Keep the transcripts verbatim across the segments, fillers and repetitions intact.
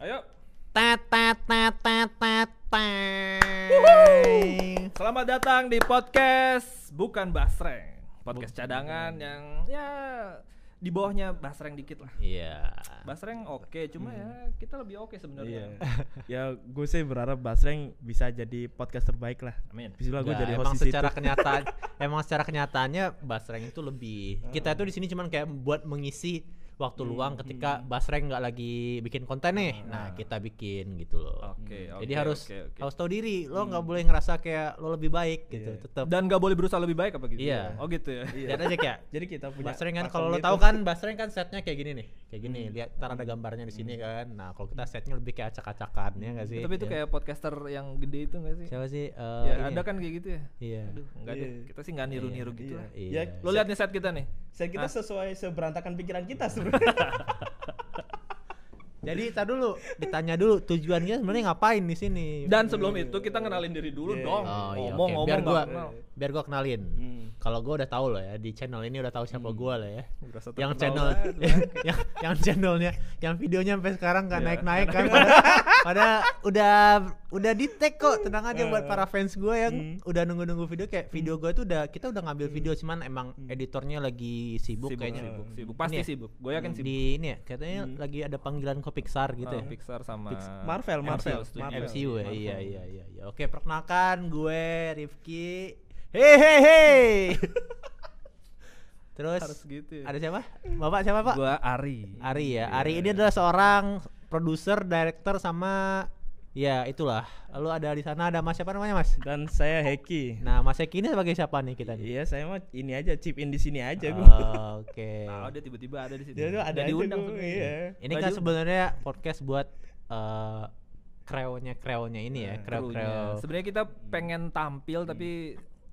Ayo. Tat tat tat tat tat. Selamat datang di podcast bukan Basreng. Podcast Buk cadangan hmm. yang ya di bawahnya Basreng dikit lah. Iya. Yeah. Basreng oke, okay, cuma hmm. ya kita lebih oke okay sebenarnya. Yeah. Ya gue sih berharap Basreng bisa jadi podcast terbaik lah. Amin. Bismillah gue ya, jadi host. Emang secara itu. kenyataan, emang secara kenyataannya Basreng itu lebih. Hmm. Kita itu di sini cuman kayak buat mengisi waktu hmm. luang ketika hmm. Basreng nggak lagi bikin konten nih. Hmm. Nah kita bikin gitu loh. Oke. Okay, hmm. okay, jadi harus okay, okay. harus tahu diri. Lo nggak hmm. boleh ngerasa kayak lo lebih baik gitu. Yeah. Tetap. Dan nggak boleh berusaha lebih baik apa gitu. Iya. Yeah. Oh gitu ya. Lihat aja kayak. Jadi kita punya. Basreng kan kalau lo tahu kan Basreng kan setnya kayak gini nih. Kayak gini. Hmm. Lihat ntar ada gambarnya di sini kan. Nah kalau kita setnya lebih kayak acak-acakan ya nggak sih? Tapi itu ya. Kayak podcaster yang gede itu nggak sih? Siapa sih? Uh, ya, ada kan kayak gitu ya. Iya. Aduh, enggak yeah. deh. Kita sih nggak niru-niru yeah. gitu yeah. lah. Iya. Yeah. Yeah. Lo lihat nih set kita nih. Set kita ah. sesuai seberantakan pikiran kita sebenarnya. Jadi kita dulu ditanya dulu tujuannya sebenarnya ngapain di sini. Dan sebelum itu kita kenalin diri dulu yeah. dong. Oh, iya, ngomong, okay. ngomong biar gua kenal. biar gua kenalin. Hmm. Kalau gua udah tahu loh ya di channel ini udah tahu siapa hmm. gua lah ya. Yang channel ya, yang yang channelnya, yang videonya sampai sekarang kan yeah. naik-naik kan. Pada udah udah di tag kok, tenang aja buat para fans gua yang hmm. udah nunggu-nunggu video kayak video gua itu udah kita udah ngambil video cuman emang editornya lagi sibuk, sibuk kayaknya. Sibuk, sibuk. Pasti ya, sibuk. Gua yakin sibuk. Di ini ya, katanya hmm. lagi ada panggilan Pixar gitu oh, ya. Pixar sama Pixar. Marvel, Marvel, M C U, Marvel. M C U ya. Marvel. Iya, iya, iya, iya. Oke, perkenalkan gue Rifki. Hei, hei, hei. Terus harus gitu ya. Ada siapa? Bapak siapa, Pak? Gua Ari. Ari ya. Yeah. Ari ini adalah seorang produser, director sama ya itulah. Lalu ada di sana ada Mas siapa namanya, Mas? Dan saya Heki. Nah, Mas Heki ini sebagai siapa nih kita nih? Iya, saya mah ini aja chip in di sini aja gua. Oh, oke. Okay. Nah, dia tiba-tiba ada di sini. Dia tuh ada diundang tuh. Iya. Ini kan sebenarnya podcast buat uh, kreonya kreonya ini ya, kreo-kreo. Sebenarnya kita pengen tampil hmm. tapi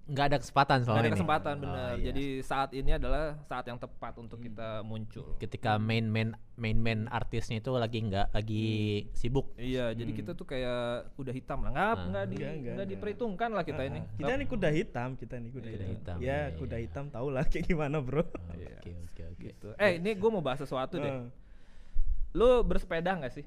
nggak ada kesempatan soalnya. Nggak ada kesempatan ini. bener. Oh, iya. Jadi saat ini adalah saat yang tepat untuk hmm. kita muncul. Ketika main-main main-main artisnya itu lagi nggak lagi hmm. sibuk. Iya, hmm. jadi kita tuh kayak kuda hitam lah. Nggak nah. nggak di, nggak diperhitungkan lah kita uh, ini. Kita ini kuda hitam, kita ini kuda, kuda hitam. hitam. Ya, ya kuda hitam tahu lah kayak gimana bro. Oke oke oke. Eh ini gue mau bahas sesuatu uh. deh. Lu bersepeda nggak sih?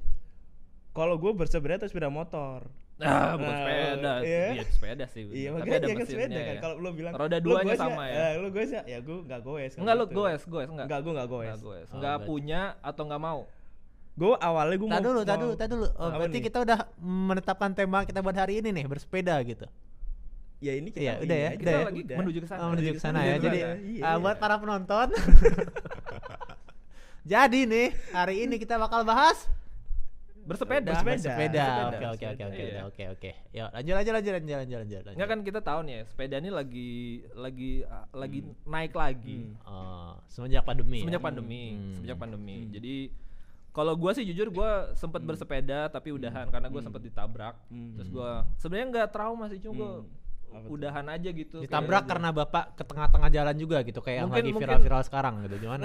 Kalau gue bersepeda itu sepeda motor. Ah, bukan nah, sepeda, iya. Iya sepeda sih. Iya, tapi ada mesinnya kan. Ya. Kalau lu bilang roda duanya sama ya. Ya, lu goes ya, ya gua enggak goes. Enggak lu goes, goes enggak. Enggak, gua enggak goes. Enggak oh, punya atau enggak mau. Gua awalnya gua tadi dulu, tadi dulu, tadi dulu. Oh, berarti nih? Kita udah menetapkan tema kita buat hari ini nih, bersepeda gitu. Ya ini kita ya, udah ya. Kita udah lagi ya. menuju ke sana. Oh, menuju ke sana ya. Jadi buat para penonton. Jadi nih, hari ini kita bakal bahas bersepeda, bersepeda, oke oke oke oke oke oke, ya lanjut lanjut lanjut lanjut lanjut lanjut. Nggak kan kita tahu nih, ya, sepeda ini lagi lagi uh, lagi hmm. naik lagi. Hmm. Uh, semenjak pandemi. Semenjak ya? pandemi, hmm. semenjak pandemi. Hmm. Jadi kalau gue sih jujur gue sempet hmm. bersepeda tapi udahan hmm. karena gue sempet ditabrak. Hmm. Terus gue sebenarnya nggak trauma sih cuma gue hmm. udahan aja gitu. Ditabrak kayak karena aja. Bapak ke tengah-tengah jalan juga gitu kayak mungkin, yang lagi viral-viral sekarang gitu gimana?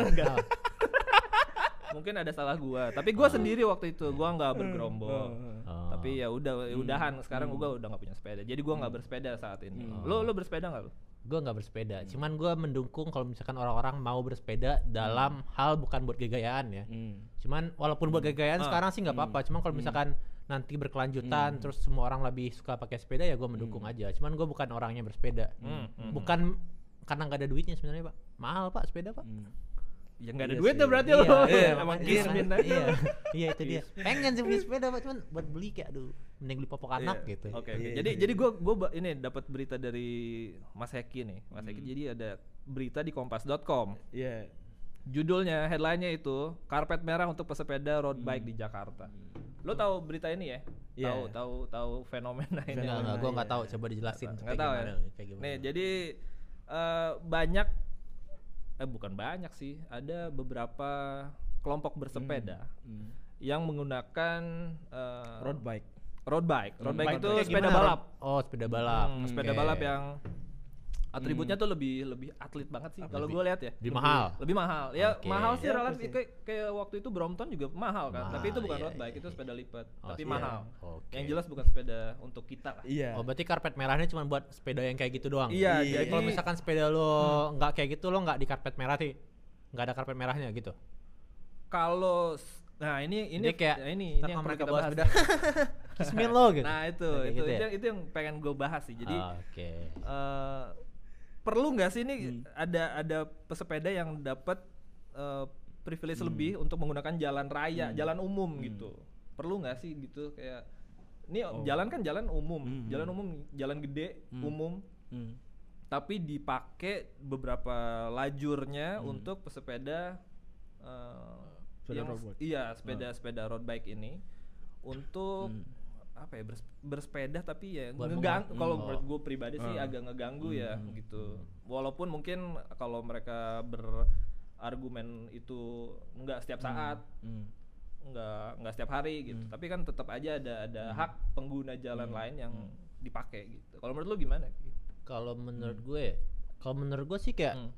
Mungkin ada salah gua, tapi gua oh. sendiri waktu itu gua nggak bergerombol, oh. tapi ya udah ya udahan. Sekarang hmm. gua udah nggak punya sepeda, jadi gua nggak bersepeda saat ini. Hmm. Lo lo bersepeda nggak lo? Gua nggak bersepeda, hmm. cuman gua mendukung kalau misalkan orang-orang mau bersepeda dalam hmm. hal bukan buat gaya-gayaan ya. Hmm. Cuman walaupun buat gaya-gayaan hmm. sekarang sih nggak apa-apa, cuman kalau misalkan hmm. nanti berkelanjutan hmm. terus semua orang lebih suka pakai sepeda ya gua mendukung hmm. aja. Cuman gua bukan orangnya bersepeda, hmm. bukan karena nggak ada duitnya sebenarnya pak, mahal pak sepeda pak. Hmm. Ya nggak ada iya duit tuh berarti iya, lo iya, emang kismin aja iya, iya itu dia pengen sih beli sepeda cuman buat beli kayak aduh mending beli popok anak iya. gitu oke okay, okay. iya, jadi iya. jadi gue gue ini dapat berita dari Mas Heki nih Mas Heki hmm. jadi ada berita di kompas dot com yeah. judulnya headline-nya itu karpet merah untuk pesepeda road bike hmm. di Jakarta. Lo tahu berita ini ya? Yeah. Tahu tahu tahu fenomena ini nggak nggak gue nggak tahu coba dijelasin nggak tahu ya nih jadi uh, banyak Eh bukan banyak sih, ada beberapa kelompok bersepeda hmm. Hmm. yang menggunakan uh, road bike. Road bike, road bike, bike itu bike. sepeda balap. Oh sepeda balap, hmm, sepeda okay. balap yang atributnya hmm. tuh lebih lebih atlet banget sih. Kalau gue lihat ya. Lebih, lebih mahal. Lebih mahal, ya okay. mahal sih ya, relatif kayak, kayak waktu itu Brompton juga mahal kan, mahal, tapi itu bukan iya, road bike iya. itu sepeda lipat, oh, tapi iya. mahal. Okay. Yang jelas bukan sepeda untuk kita lah. Iya. Oh berarti karpet merahnya cuma buat sepeda yang kayak gitu doang. Iya. iya. Jadi kalau misalkan sepeda lo nggak hmm. kayak gitu lo nggak di karpet merah sih, nggak ada karpet merahnya gitu. Kalau Nah ini ini jadi kayak ini, ini yang perlu kita bahas. Kismin lo gitu. Nah itu nah, itu, gitu itu, ya? Itu yang pengen gue bahas sih. Jadi oh, okay. uh, perlu nggak sih ini hmm. ada ada pesepeda yang dapat uh, privilege hmm. lebih untuk menggunakan jalan raya, hmm. jalan umum hmm. gitu. Perlu nggak sih gitu kayak ini oh. jalan kan jalan umum, hmm. jalan umum, jalan gede hmm. umum. Hmm. Tapi dipakai beberapa lajurnya hmm. untuk pesepeda uh, yang, iya, sepeda-sepeda road bike ini untuk hmm. apa ya bersepeda tapi ya ngeganggu. Kalau menurut gue pribadi sih hmm. agak ngeganggu hmm. ya gitu. Walaupun mungkin kalau mereka berargumen itu nggak setiap saat, hmm. nggak nggak setiap hari gitu. Hmm. Tapi kan tetap aja ada ada hmm. hak pengguna jalan hmm. lain yang hmm. dipakai gitu. Kalau menurut lu gimana? Kalau menurut hmm. gue, kalau menurut gue sih kayak hmm.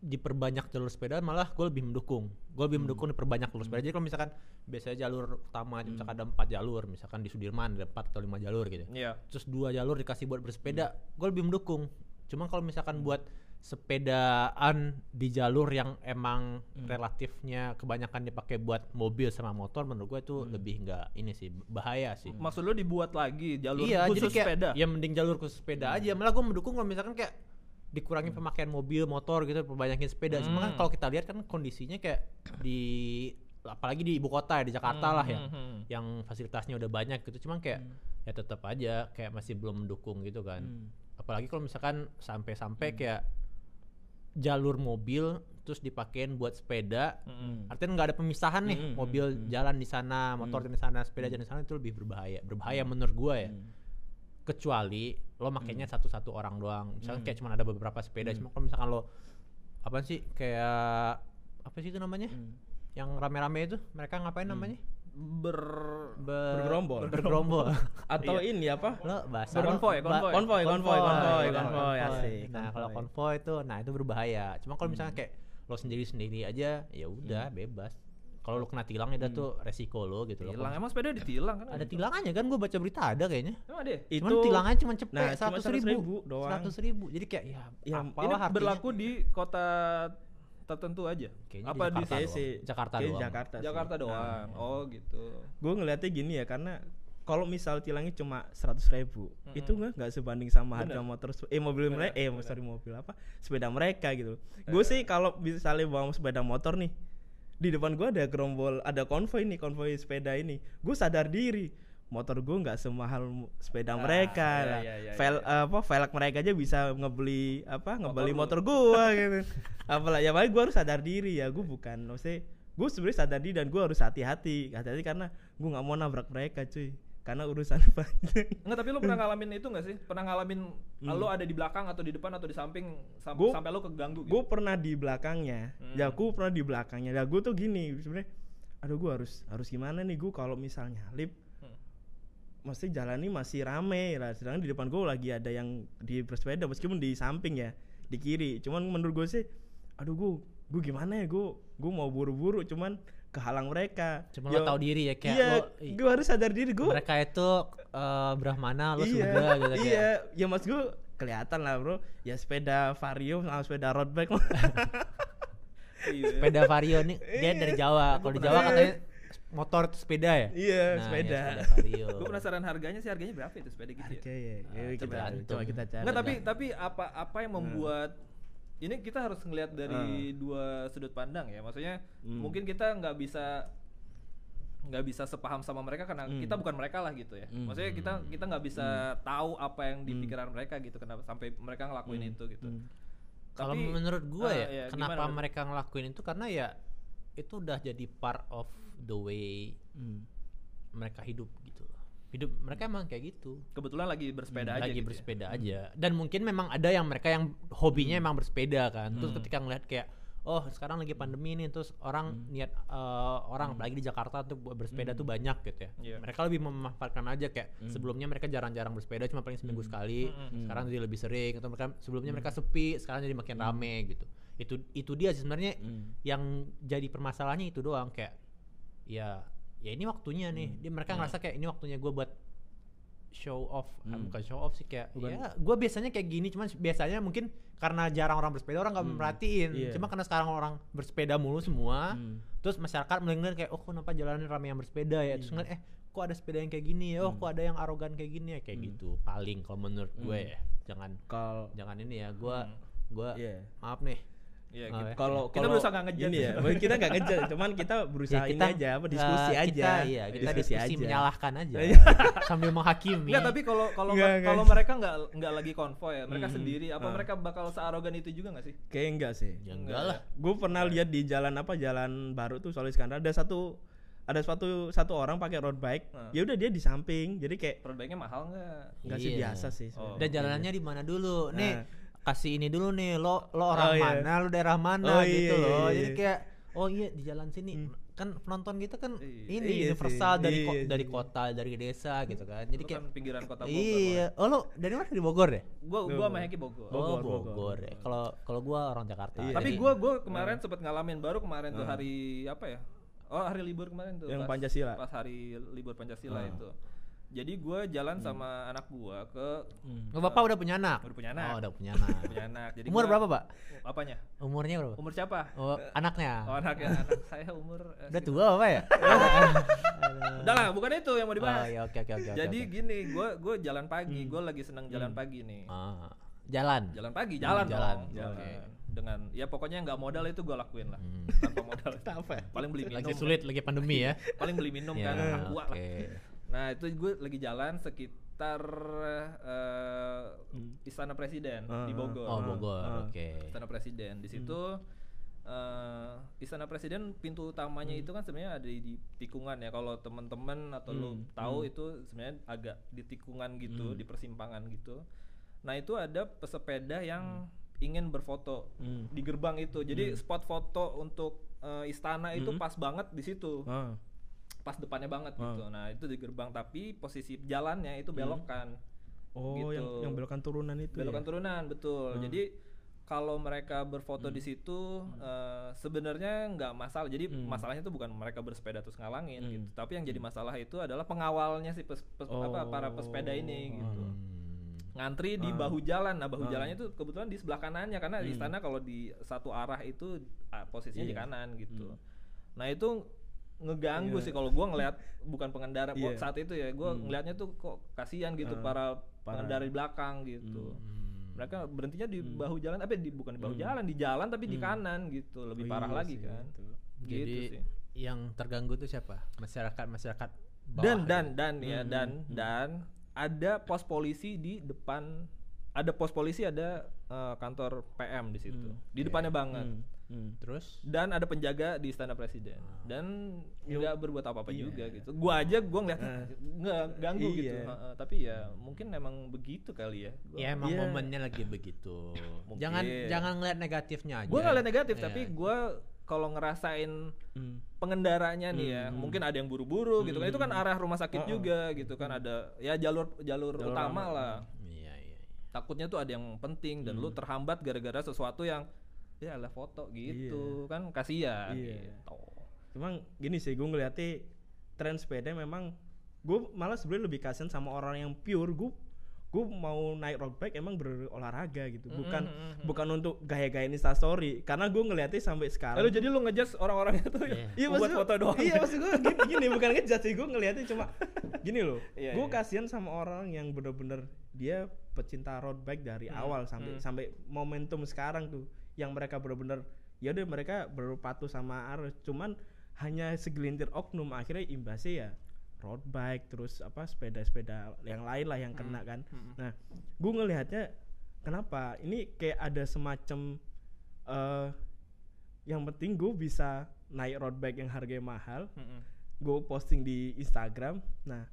diperbanyak jalur sepeda, malah gue lebih mendukung. Gue lebih hmm. mendukung diperbanyak jalur sepeda. Jadi kalau misalkan biasanya jalur utama hmm. misalkan ada empat jalur, misalkan di Sudirman ada empat atau lima jalur gitu. Yeah. Terus dua jalur dikasih buat bersepeda, hmm. gue lebih mendukung. Cuma kalau misalkan buat sepedaan di jalur yang emang hmm. relatifnya kebanyakan dipakai buat mobil sama motor, menurut gue itu hmm. lebih nggak ini sih, bahaya sih. Maksud lo dibuat lagi jalur iya, khusus kayak, sepeda? Iya, mending jalur khusus sepeda hmm. aja. Malah gue mendukung kalau misalkan kayak dikurangi pemakaian mobil, motor gitu, perbanyakin sepeda. Hmm. Cuma kan kalau kita lihat kan kondisinya kayak di apalagi di ibu kota ya, di Jakarta hmm, lah ya, hmm, hmm. yang fasilitasnya udah banyak gitu. Cuma kayak hmm. ya tetap aja kayak masih belum mendukung gitu kan. Hmm. Apalagi kalau misalkan sampai-sampai hmm. kayak jalur mobil terus dipakein buat sepeda, hmm. artinya nggak ada pemisahan nih, hmm, mobil hmm, jalan di sana, motor hmm. di sana, sepeda hmm. jalan di sana, itu lebih berbahaya, berbahaya hmm. menurut gue ya. Hmm. Kecuali lo makainya hmm. satu-satu orang doang, misalkan hmm. kayak cuma ada beberapa sepeda, hmm. cuma kalau misalkan lo apa sih kayak apa sih itu namanya hmm. yang rame-rame itu, mereka ngapain hmm. namanya ber, ber bergerombol bergerombol atau iya. ini apa lo bahasa konvoy konvoy konvoy konvoy konvoy konvoy asik. Nah kalau konvoy itu nah itu berbahaya. Cuma kalau hmm. misalkan kayak lo sendiri-sendiri aja ya udah hmm. bebas. Kalau lo kena tilang ya udah hmm. tuh resiko lo gitu. Tilang emang sepeda ditilang kan? Ada tilangannya kan, gue baca berita ada kayaknya. Emang ada. Itu cuman tilangannya cuma cepet seratus nah, ribu doang. Seratus ribu. Jadi kayak ya, ya ini berlaku di kota tertentu aja. Kayaknya apa di Jakarta di doang. Jakarta doang. Kayaknya Jakarta, Jakarta doang. Nah, oh gitu. Gue ngeliatnya gini ya, karena kalau misal tilangnya cuma seratus ribu, mm-hmm. itu nggak sebanding sama harga motor eh mobil mereka eh sorry mobil apa sepeda mereka gitu. Gue sih kalau misalnya bawa sepeda motor nih, di depan gue ada gerombol, ada konvoy nih, konvoy sepeda ini. Gue sadar diri, motor gue nggak semahal sepeda ah, mereka. Iya, iya, iya, Vel, iya. Apa, velg mereka aja bisa ngebeli apa, ngebeli motor, motor gue gitu. Apalah, ya paling gue harus sadar diri ya. Gue bukan, maksudnya gue sebenarnya sadar diri dan gue harus hati-hati, hati-hati karena gue nggak mau nabrak mereka, cuy. Karena urusan banyak. Enggak, tapi lo pernah ngalamin itu nggak sih? Pernah ngalamin hmm. lo ada di belakang atau di depan atau di samping sam- gua, sampai lo keganggu? Gitu? Gue pernah di belakangnya. Hmm. Ya, gue pernah di belakangnya. Ya, gue tuh gini sebenarnya. Aduh, gue harus harus gimana nih gue kalau misalnya lip, hmm. mesti jalan ini masih rame lah. Sedangkan di depan gue lagi ada yang di bersepeda, meskipun di samping ya, di kiri. Cuman menurut gue sih, aduh gue gue gimana ya gue gue mau buru-buru, cuman kehalang mereka. Cuma yo, lo tau diri ya kayak iya, lo gue harus sadar diri gue mereka itu uh, Brahmana lo iya, Sunda gitu kayak iya ya mas gue kelihatan lah bro ya sepeda Vario sama sepeda road bike. Sepeda Vario nih dia dari Jawa. Kalau di Jawa katanya motor itu sepeda ya iya nah, sepeda, ya, sepeda Vario. Gue penasaran harganya sih, harganya berapa itu sepeda gitu ya? Ya, ya ah, coba, coba kita cari. Nggak, tapi tapi apa apa yang membuat hmm. ini kita harus ngelihat dari uh. dua sudut pandang ya, maksudnya hmm. mungkin kita nggak bisa nggak bisa sepaham sama mereka karena hmm. kita bukan mereka lah gitu ya, hmm. maksudnya kita kita nggak bisa hmm. tahu apa yang di pikiran hmm. mereka gitu, kenapa sampai mereka ngelakuin hmm. itu gitu. Hmm. Kalau menurut gue uh, ya, ya, kenapa gimana? Mereka ngelakuin itu karena ya itu udah jadi part of the way hmm. mereka hidup gitu. Hidup mereka emang kayak gitu. Kebetulan lagi bersepeda hmm, aja. Lagi gitu bersepeda ya? Aja. Dan mungkin memang ada yang mereka yang hobinya hmm. emang bersepeda kan. Terus hmm. ketika ngelihat kayak, oh sekarang lagi pandemi nih, terus orang hmm. niat uh, orang hmm. apalagi di Jakarta tuh bersepeda hmm. tuh banyak gitu ya. Yeah. Mereka lebih memanfaatkan aja kayak hmm. sebelumnya mereka jarang-jarang bersepeda, cuma paling seminggu hmm. sekali. Hmm. Sekarang jadi lebih sering. Atau mereka sebelumnya hmm. mereka sepi, sekarang jadi makin hmm. rame gitu. Itu itu dia sih sebenarnya hmm. yang jadi permasalahannya itu doang kayak, ya. Ya ini waktunya nih, hmm. dia mereka hmm. ngerasa kayak ini waktunya gue buat show off, hmm. eh, bukan show off sih kayak, bukan. Ya gue biasanya kayak gini, cuman biasanya mungkin karena jarang orang bersepeda orang nggak hmm. merhatiin, yeah. Cuma karena sekarang orang bersepeda mulu semua, hmm. terus masyarakat mendengar kayak, oh kenapa jalanan ramai yang bersepeda ya, yeah. Terus ngeliat eh kok ada sepeda yang kayak gini ya, oh hmm. kok ada yang arogan kayak gini ya, kayak hmm. gitu paling kalau menurut gue hmm. ya, jangan Kal- jangan ini ya, gue hmm. gue yeah. maaf nih. Ya, oh gitu. Kalau kita berusaha nggak ngejar ya, kita nggak ngejar, cuman kita berusaha ya, kita, ini aja, berdiskusi uh, aja, kita, iya, kita diskusi, diskusi aja. Menyalahkan aja, sambil menghakimi. Nggak, tapi kalau kalau kalau mereka nggak nggak lagi konvoy, ya, mereka hmm. sendiri, apa ah. mereka bakal searogan itu juga nggak sih? Kayaknya nggak sih. Ya enggak lah. Gue pernah lihat di jalan apa jalan baru tuh Sulawesi Selatan ada satu ada suatu satu orang pakai road bike, nah. Ya udah dia di samping, jadi kayak road bike-nya mahal nggak? Nggak sih, biasa sih. Oh. Dan jalanannya di mana dulu, nih. Kasih ini dulu nih, lo lo orang oh, iya. mana, lo daerah mana oh, gitu iya, loh. Iya. Jadi kayak oh iya di jalan sini hmm. kan penonton kita kan iya, ini iya, universal iya, dari iya, ko- iya. dari kota, dari desa gitu kan. Jadi lo kayak kan pinggiran kota Bogor. Iya. Oh lo dari mana? Di Bogor ya? Gua gua sama Heki Bogor. Oh Bogor. Bogor. Kalau kalau gua orang Jakarta. Iya. Tapi gua gua kemarin hmm. sempat ngalamin baru kemarin tuh hari apa ya? Oh hari libur kemarin tuh. Yang pas, Pancasila. Pas hari libur Pancasila hmm. itu. Jadi gue jalan hmm. sama anak gue ke hmm. uh, Bapak udah punya anak? Udah punya anak. Oh, udah punya anak. punya anak. Jadi umur gua, berapa, Pak? Apanya? Umurnya berapa? Umur siapa? Oh, anaknya. Oh, anaknya. Anak saya umur eh, udah tua, Bapak ya? Udah lah, bukan itu yang mau dibahas. Oh, ya, oke oke oke. Jadi okay. Gini, gue gue jalan pagi, hmm. gue lagi seneng jalan hmm. pagi nih. Ah. Jalan. Jalan pagi, jalan hmm, jalan. Dong. Jalan. Okay. Dengan ya pokoknya nggak modal itu gue lakuin lah. Hmm. Tanpa modal. Apa? Paling beli minum. Lagi sulit lagi pandemi ya. Paling beli minum kan anak gue lah. Nah itu gue lagi jalan sekitar uh, hmm. Istana Presiden uh, di Bogor. Oh Bogor, uh, oke. Okay. Istana Presiden di situ hmm. uh, Istana Presiden pintu utamanya hmm. itu kan sebenarnya ada di tikungan ya. Kalau teman-teman atau hmm. lo tahu hmm. itu sebenarnya agak di tikungan gitu, hmm. di persimpangan gitu. Nah itu ada pesepeda yang hmm. ingin berfoto hmm. di gerbang itu. Jadi hmm. spot foto untuk uh, istana itu hmm. pas banget di situ. Uh. Pas depannya banget ah. gitu. Nah, itu di gerbang tapi posisi jalannya itu belokan. Oh, gitu. yang yang belokan turunan itu. Belokan ya? Turunan, betul. Ah. Jadi kalau mereka berfoto hmm. di situ hmm. uh, sebenarnya enggak masalah. Jadi hmm. masalahnya itu bukan mereka bersepeda terus ngalangin hmm. gitu. Tapi yang jadi masalah itu adalah pengawalnya si pes, pes, oh. apa para pesepeda ini gitu. Hmm. Ngantri di ah. bahu jalan. Nah, bahu ah. jalannya itu kebetulan di sebelah kanannya karena hmm. di sana kalau di satu arah itu posisinya yeah. di kanan gitu. Hmm. Nah, itu ngeganggu yeah. sih kalau gue ngelihat bukan pengendara yeah. saat itu ya gue hmm. ngelihatnya tuh kok kasihan gitu uh, para pengendara di belakang gitu hmm. mereka berhentinya di hmm. bahu jalan tapi di, bukan di bahu hmm. jalan di jalan tapi hmm. di kanan gitu lebih oh, parah iya lagi sih, kan itu. Gitu jadi sih. Yang terganggu tuh siapa masyarakat masyarakat bawah dan dan dan ya, ya hmm. dan hmm. dan ada pos polisi di depan ada pos polisi ada uh, kantor P M di situ hmm. di depannya yeah. banget hmm. Hmm. Terus dan ada penjaga di Istana Presiden dan nggak berbuat apa-apa iya. juga gitu. Gua aja gua ngeliat uh, nggak ganggu iya. gitu. Uh, uh, tapi ya mungkin emang begitu kali ya. Ya emang yeah. momennya lagi begitu. Mungkin. Jangan jangan ngeliat negatifnya aja. Gua nggak liat negatif yeah. tapi gua kalau ngerasain hmm. pengendaranya nih hmm. ya mungkin ada yang buru-buru hmm. gitu kan. Itu kan arah rumah sakit oh, juga oh. gitu kan ada ya jalur jalur, jalur utama ramai. Lah. Iya, iya. Takutnya tuh ada yang penting dan hmm. lu terhambat gara-gara sesuatu yang ya lah foto gitu yeah. kan kasihan yeah. gitu. Cuman gini sih gue ngeliatnya tren sepeda memang gue malah sebenarnya lebih kasihan sama orang yang pure gue gue mau naik road bike emang berolahraga gitu bukan mm-hmm. bukan untuk gaya-gaya Instastory karena gue ngeliatnya sampai sekarang. Lalu jadi lu ngejudge orang-orang itu yeah. ya buat foto doang. Iya maksud gue gini, gini bukan ngejudge sih gue ngeliatnya cuma gini loh yeah, gue yeah. kasihan sama orang yang bener-bener dia pecinta road bike dari mm-hmm. awal sampai mm-hmm. sampai momentum sekarang tuh yang mereka benar-benar ya udah mereka berpatuh sama arus cuman hanya segelintir oknum akhirnya imbasnya ya road bike terus apa sepeda-sepeda yang lain lah yang kena kan hmm. nah gue ngelihatnya kenapa ini kayak ada semacam uh, yang penting gue bisa naik road bike yang harganya mahal hmm. gue posting di Instagram nah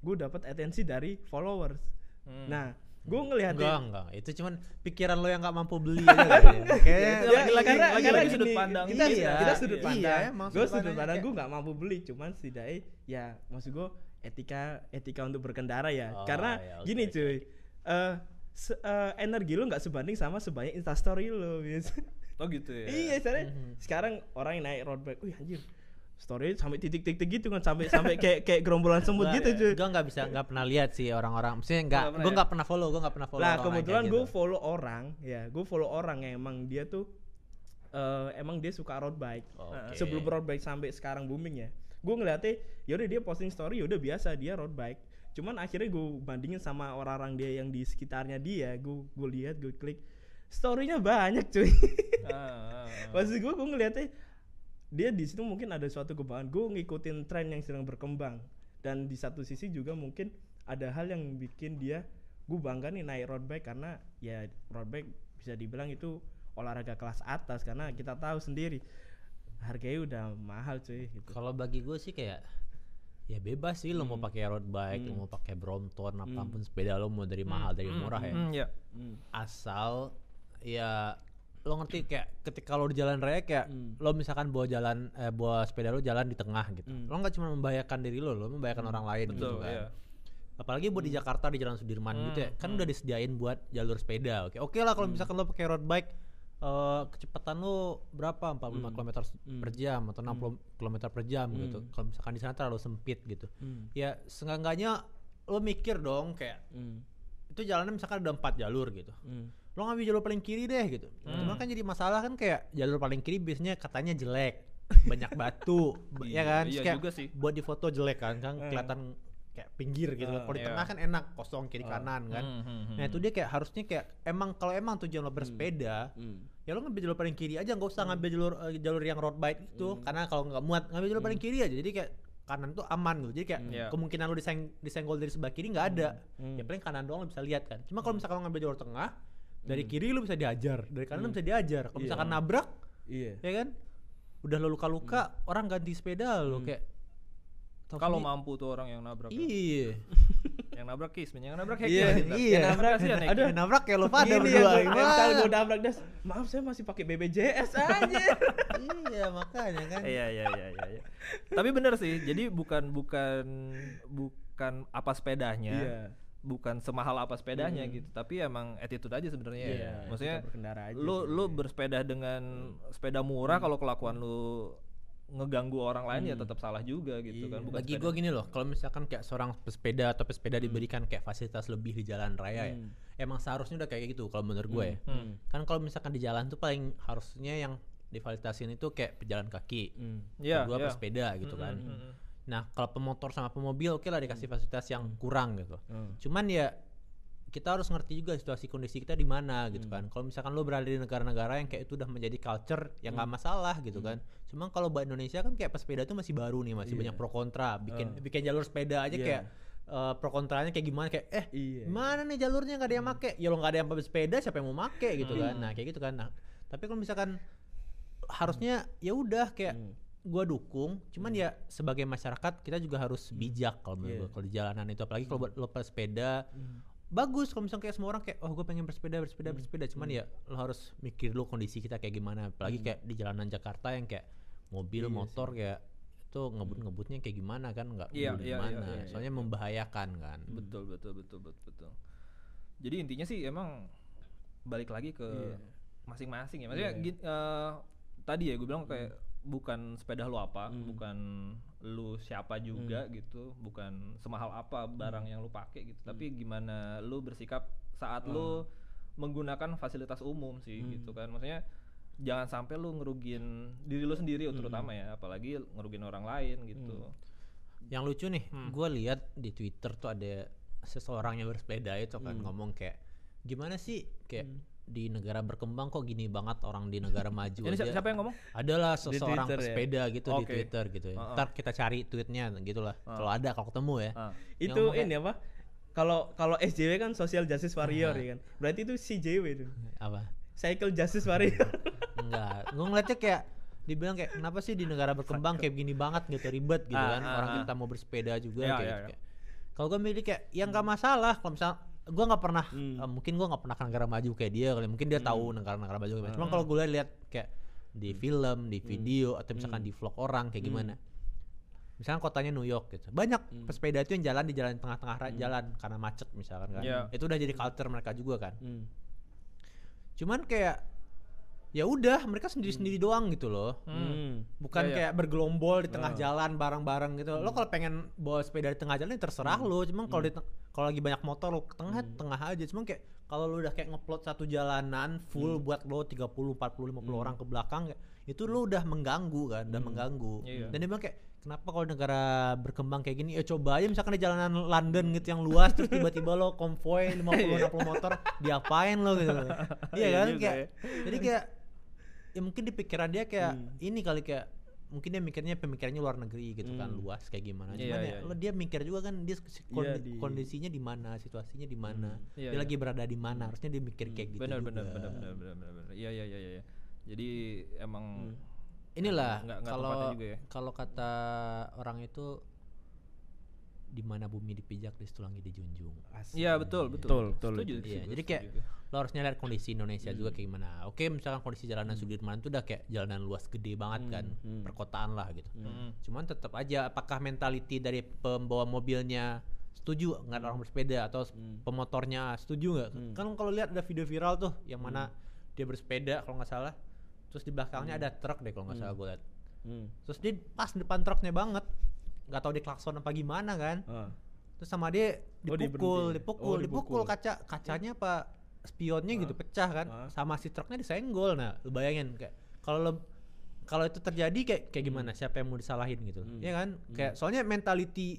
gue dapat atensi dari followers hmm. nah gue ngelihatin enggak enggak itu cuman pikiran lo yang nggak mampu beli ya, kayak ya, lagi karena, lagi, lagi sudut pandang kita iya, kita sudut pandang iya, gue sudut pandang gue nggak mampu beli cuman setidaknya ya maksud gue etika etika untuk berkendara ya oh, karena ya, okay, gini cuy okay. uh, se, uh, energi lo nggak sebanding sama sebanyak Instastory lo biasa oh gitu ya iya sekarang mm-hmm. sekarang orang yang naik road bike wih anjir story sampai titik-titik gitu kan, sampai sampai kayak kayak gerombolan semut gitu cuy. Gue nggak bisa nggak pernah lihat sih orang-orang, maksudnya nggak, gue nggak pernah follow, gue nggak pernah follow. Lah kebetulan gue gitu. follow orang, ya gue follow orang yang emang dia tuh uh, emang dia suka road bike. Okay. Sebelum road bike sampai sekarang booming ya. Gue ngeliatnya, yaudah dia posting story, yaudah biasa dia road bike. Cuman akhirnya gue bandingin sama orang-orang dia yang di sekitarnya dia, gue gue lihat, gue klik, storynya banyak cuy. Ah, ah, ah. Maksud gue, gue ngeliatnya dia di situ mungkin ada suatu kebanggaan, gue ngikutin tren yang sedang berkembang, dan di satu sisi juga mungkin ada hal yang bikin dia, gue bangga nih naik road bike, karena ya road bike bisa dibilang itu olahraga kelas atas, karena kita tahu sendiri harganya udah mahal cuy gitu. Kalau bagi gue sih kayak ya bebas sih, lo hmm. mau pakai road bike, hmm. lo mau pakai Brompton, hmm. apapun sepeda lo mau dari mahal hmm. dari murah hmm. ya, hmm. Yeah. Hmm. asal ya lo ngerti kayak ketika lo di jalan raya kayak hmm. lo misalkan bawa jalan eh, bawa sepeda lo jalan di tengah gitu, hmm. lo nggak cuma membahayakan diri lo, lo membahayakan hmm. orang lain. Betul, gitu kan. Iya. Apalagi buat hmm. di Jakarta di Jalan Sudirman hmm. gitu ya, kan hmm. udah disediain buat jalur sepeda. Oke, oke lah kalau misalkan hmm. lo pakai road bike, uh, kecepatan lo berapa? empat puluh lima hmm. km per jam atau enam puluh hmm. km per jam hmm. gitu. Kalau misalkan di sana terlalu sempit gitu, hmm. ya seenggaknya lo mikir dong kayak hmm. itu jalannya misalkan ada empat jalur gitu. Hmm. Lo ngambil jalur paling kiri deh gitu. Hmm. Cuma kan jadi masalah kan kayak jalur paling kiri biasanya katanya jelek, banyak batu, ya kan? Iya, iya juga sih. Buat di foto jelek kan, kan hmm. kelihatan kayak pinggir gitu. Uh, kalau di tengah kan enak, kosong kiri uh. kanan kan. Hmm, hmm, hmm. Nah itu dia kayak harusnya kayak emang kalau emang tujuan lo bersepeda, hmm. ya lo ngambil jalur paling kiri aja, nggak usah hmm. ngambil jalur uh, jalur yang road bike itu, hmm. karena kalau nggak muat ngambil jalur hmm. paling kiri aja. Jadi kayak kanan tuh aman gitu, jadi kayak yeah. kemungkinan lo diseng- disenggol dari sebelah kiri nggak ada. Hmm. Ya paling kanan doang lo bisa lihat kan. Cuma kalau misalkan lo ngambil jalur tengah, dari kiri lu bisa diajar, dari kanan hmm. lu bisa diajar. Kalau yeah. misalkan nabrak, yeah. ya kan, udah lo luka-luka, hmm. orang ganti sepeda lo hmm. kayak. Kalau mampu tuh orang yang nabrak. Iya. Yang nabrak Kis, yang nabrak Heki. Iya. Yang nabrak sih ya Heki. Aduh, nabrak ya lo pada berdua. Entar gua nabrak das. Maaf saya masih pakai B B J S anjir. Iya, makanya kan. Iya, iya, iya, iya. Tapi benar sih. Jadi bukan bukan bukan apa sepedanya. Iya. Bukan semahal apa sepedanya hmm. gitu, tapi emang attitude aja sebenarnya. Yeah, ya. Maksudnya aja lu lu bersepeda dengan hmm. sepeda murah, hmm. kalau kelakuan lu ngeganggu orang lain hmm. ya tetap salah juga gitu yeah. kan. Bukan bagi gue gini loh, kalau misalkan kayak seorang pesepeda atau pesepeda hmm. diberikan kayak fasilitas lebih di jalan raya hmm. ya, emang seharusnya udah kayak gitu kalau menurut gue hmm. ya. Hmm. Kan kalau misalkan di jalan tuh paling harusnya yang difasilitasin itu kayak pejalan kaki, hmm. yeah, kedua yeah. pesepeda gitu hmm. kan. Hmm. Hmm. Nah kalau pemotor sama pemobil oke okay lah dikasih fasilitas yang kurang gitu. Hmm. Cuman ya kita harus ngerti juga situasi kondisi kita di mana gitu hmm. kan. Kalau misalkan lo berada di negara-negara yang kayak itu udah menjadi culture yang nggak hmm. masalah gitu hmm. kan. Cuman kalau buat Indonesia kan kayak pesepeda itu masih baru nih, masih yeah. banyak pro kontra. Bikin uh. bikin jalur sepeda aja yeah. kayak uh, pro kontranya kayak gimana, kayak eh yeah. mana nih jalurnya nggak ada yang hmm. make. Ya lo nggak ada yang pesepeda siapa yang mau make gitu hmm. kan. Nah kayak gitu kan. Nah, tapi kalau misalkan harusnya ya udah kayak hmm. gue dukung, cuman hmm. ya sebagai masyarakat kita juga harus bijak kalau yeah. kalau di jalanan itu, apalagi kalau buat lo bersepeda hmm. bagus kalau misalnya kayak semua orang kayak oh gue pengen bersepeda bersepeda hmm. bersepeda, cuman hmm. ya lo harus mikir lo kondisi kita kayak gimana, apalagi hmm. kayak di jalanan Jakarta yang kayak mobil yeah, motor sih. Kayak itu ngebut-ngebutnya kayak gimana kan, nggak yeah, boleh yeah, gimana, yeah, yeah, yeah, soalnya yeah. membahayakan kan. hmm. betul betul betul betul. Jadi intinya sih emang balik lagi ke yeah. masing-masing ya, maksudnya yeah. gini, uh, tadi ya gue bilang kayak hmm. bukan sepeda lu apa, hmm. bukan lu siapa juga hmm. gitu, bukan semahal apa barang hmm. yang lu pakai gitu, tapi gimana lu bersikap saat hmm. lu menggunakan fasilitas umum sih hmm. gitu kan. Maksudnya jangan sampai lu ngerugiin diri lu sendiri hmm. terutama ya, apalagi ngerugiin orang lain gitu. hmm. Yang lucu nih, hmm. gue lihat di Twitter tuh ada seseorang yang bersepeda itu kan hmm. ngomong kayak gimana sih kayak hmm. di negara berkembang kok gini banget orang di negara maju. Jadi aja. Siapa yang ngomong? Adalah seseorang pesepeda ya? Gitu okay. di Twitter gitu ya. Uh-uh. Ntar kita cari tweetnya gitulah. Uh. Kalau ada kalau ketemu ya. Uh. Itu ini apa? Kalau kalau S J W kan Social Justice Warrior uh. ya kan. Berarti itu C J W itu. Apa? Cycle Justice Warrior. Enggak. Gue ngeliatnya kayak dibilang kayak kenapa sih di negara berkembang kayak gini banget gitu, ribet gitu uh, kan. Uh, orang uh. kita mau bersepeda juga yeah, kayak. Yeah, yeah. kayak. Kalau gue milih kayak yang enggak masalah kalau misal gue nggak pernah, hmm. uh, mungkin gue nggak pernah ke negara maju kayak dia, kali mungkin dia hmm. tahu negara-negara maju kayak. Cuma hmm. kalau gue lihat kayak di film, di video, hmm. atau misalkan hmm. di vlog orang kayak hmm. gimana, misalkan kotanya New York gitu, banyak hmm. pesepeda itu yang jalan di jalan tengah-tengah hmm. jalan karena macet misalkan kan, yeah. itu udah jadi culture mereka juga kan. Hmm. Cuman kayak ya udah mereka sendiri-sendiri doang gitu loh. Hmm. Bukan ya, ya. kayak bergelombol di tengah oh. jalan bareng-bareng gitu. Hmm. Lo kalau pengen bawa sepeda di tengah jalan ya terserah hmm. lo. Cuman kalau hmm. te- kalau lagi banyak motor lo ke tengah hmm. tengah aja. Cuman kayak kalau lo udah kayak ngeplot satu jalanan full hmm. buat lo tiga puluh, empat puluh, lima puluh hmm. orang ke belakang kayak, itu lo udah mengganggu kan, udah hmm. mengganggu. Ya, ya. Dan dia bilang kayak kenapa kalau negara berkembang kayak gini ya coba aja misalkan di jalanan London gitu yang luas terus tiba-tiba lo konvoy lima puluh enam puluh motor diapain lo gitu. Iya kan kayak. Jadi kayak ya mungkin di pikiran dia kayak hmm. ini kali kayak mungkin dia mikirnya pemikirannya luar negeri gitu hmm. kan luas kayak gimana cuman yeah, ya yeah. dia mikir juga kan dia kondi- yeah, di... kondisinya di mana situasinya di mana hmm. yeah, dia yeah. lagi berada di mana harusnya dia mikir hmm. kayak gitu benar, juga benar benar benar benar benar iya iya iya ya. Jadi emang hmm. inilah kalau ya. kalau kata orang itu di mana bumi dipijak di situ langit dijunjung. Iya betul, betul betul. Setuju. Iya, jadi kayak juga. Lo harusnya lihat kondisi Indonesia hmm. juga kayak gimana. Oke, misalkan kondisi jalanan hmm. Sudirman itu udah kayak jalanan luas gede banget hmm. kan, hmm. perkotaan lah gitu. Hmm. Cuman tetap aja apakah mentality dari pembawa mobilnya setuju nggak hmm. orang bersepeda atau hmm. pemotornya setuju nggak? Hmm. Kan kalau lihat ada video viral tuh yang mana hmm. dia bersepeda kalau nggak salah, terus di belakangnya hmm. ada truk deh kalau nggak hmm. salah gue lihat. Hmm. Terus dia pas depan truknya banget. Gak tau diklakson apa gimana kan uh. Terus sama dia dipukul, oh, dipukul, oh, dipukul kaca Kacanya uh. apa spionnya uh. gitu pecah kan uh. Sama si truknya disenggol. Nah lu bayangin kayak kalau lo kalau itu terjadi kayak kayak gimana hmm. siapa yang mau disalahin gitu hmm. ya kan hmm. kayak soalnya mentality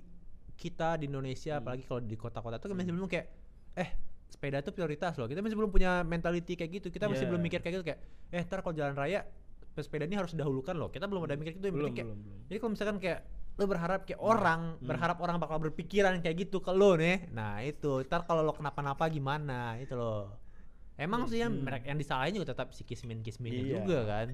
kita di Indonesia hmm. apalagi kalau di kota-kota tuh kan masih belum kayak eh sepeda itu prioritas loh. Kita masih belum punya mentality kayak gitu. Kita yeah. masih belum mikir kayak gitu kayak eh ntar kalau jalan raya sepeda ini harus dahulukan loh. Kita belum ada mikir gitu belum, kayak, belum, belum. Jadi kalau misalkan kayak lo berharap kayak hmm. orang, hmm. berharap orang bakal berpikiran kayak gitu ke lo nih. Nah itu, ntar kalau lo kenapa-napa gimana, itu lo. Emang hmm. sih yang, yang disalahin juga tetap si kismin-kisminnya iya. juga kan.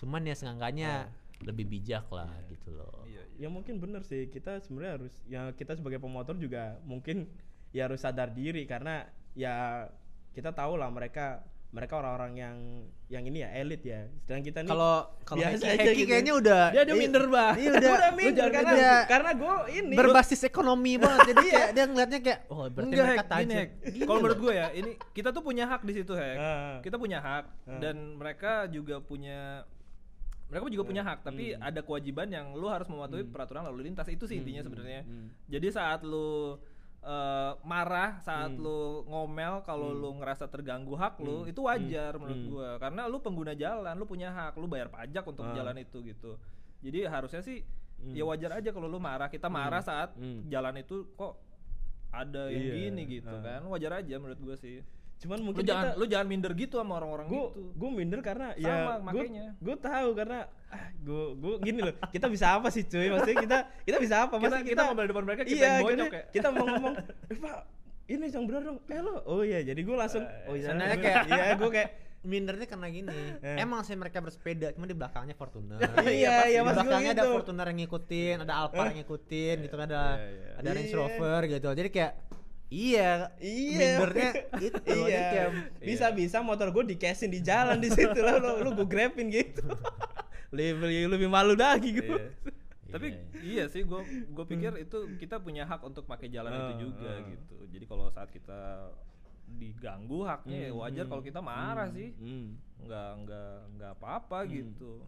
Cuman ya seenggaknya ah. lebih bijak lah yeah. gitu lo. Ya, ya mungkin bener sih, kita sebenarnya harus, ya kita sebagai pemotor juga mungkin ya harus sadar diri. Karena ya kita tahu lah mereka mereka orang-orang yang yang ini ya elit ya. Sedangkan kita nih kalau kalau Heki kayaknya udah dia udah minder banget. Iya udah, udah minder karena dia, karena gue ini berbasis gua, ekonomi banget. Jadi ya dia ngelihatnya kayak oh berarti enggak, mereka tajam. Kalau menurut gue ya ini kita tuh punya hak di situ Hek. Uh, kita punya hak uh, dan mereka juga punya mereka juga uh, punya hak tapi uh, ada kewajiban yang lu harus mematuhi uh, peraturan lalu lintas. Itu sih intinya uh, sebenarnya. Uh, Jadi saat lu Uh, marah saat hmm. lu ngomel kalau hmm. lu ngerasa terganggu hak lu hmm. itu wajar hmm. menurut gua karena lu pengguna jalan, lu punya hak, lu bayar pajak untuk ah. jalan itu gitu. Jadi harusnya sih hmm. ya wajar aja kalau lu marah. Kita marah hmm. saat hmm. jalan itu kok ada yang yeah. gini gitu ah. kan. Wajar aja menurut gua sih. Cuman mungkin lu jangan lu jangan minder gitu sama orang-orang gua, gitu. Gua minder karena sama, ya makanya. Gua, gua tahu karena Ah, gue gue gini loh, kita bisa apa sih cuy, maksudnya kita kita bisa apa, maksudnya kita, kita, kita mau beli depan mereka kita iya, bonyok kayak kita mau ngomong eh, pak ini yang benar dong, eh lo oh iya jadi gue langsung uh, oh iya sebenarnya kayak iya gue kayak mindernya karena gini eh. emang sih mereka bersepeda cuma di belakangnya Fortuner iya iya mas gue gitu di belakangnya ada Fortuner yang ngikutin, ada Alphard yang ngikutin gitu kan, ada ada Range Rover gitu, jadi kayak Iya, iya, mindernya gitu. Iya, bisa-bisa motor gue dikesin di jalan di situ lah, lo, lo gue grabin gitu. Lebih lebih malu lagi gue. Iya. Tapi iya sih, gue gue pikir itu kita punya hak untuk pakai jalan uh, itu juga uh. gitu. Jadi kalau saat kita diganggu haknya hmm, ya wajar kalau kita marah hmm, sih, hmm. nggak nggak nggak apa-apa hmm. gitu.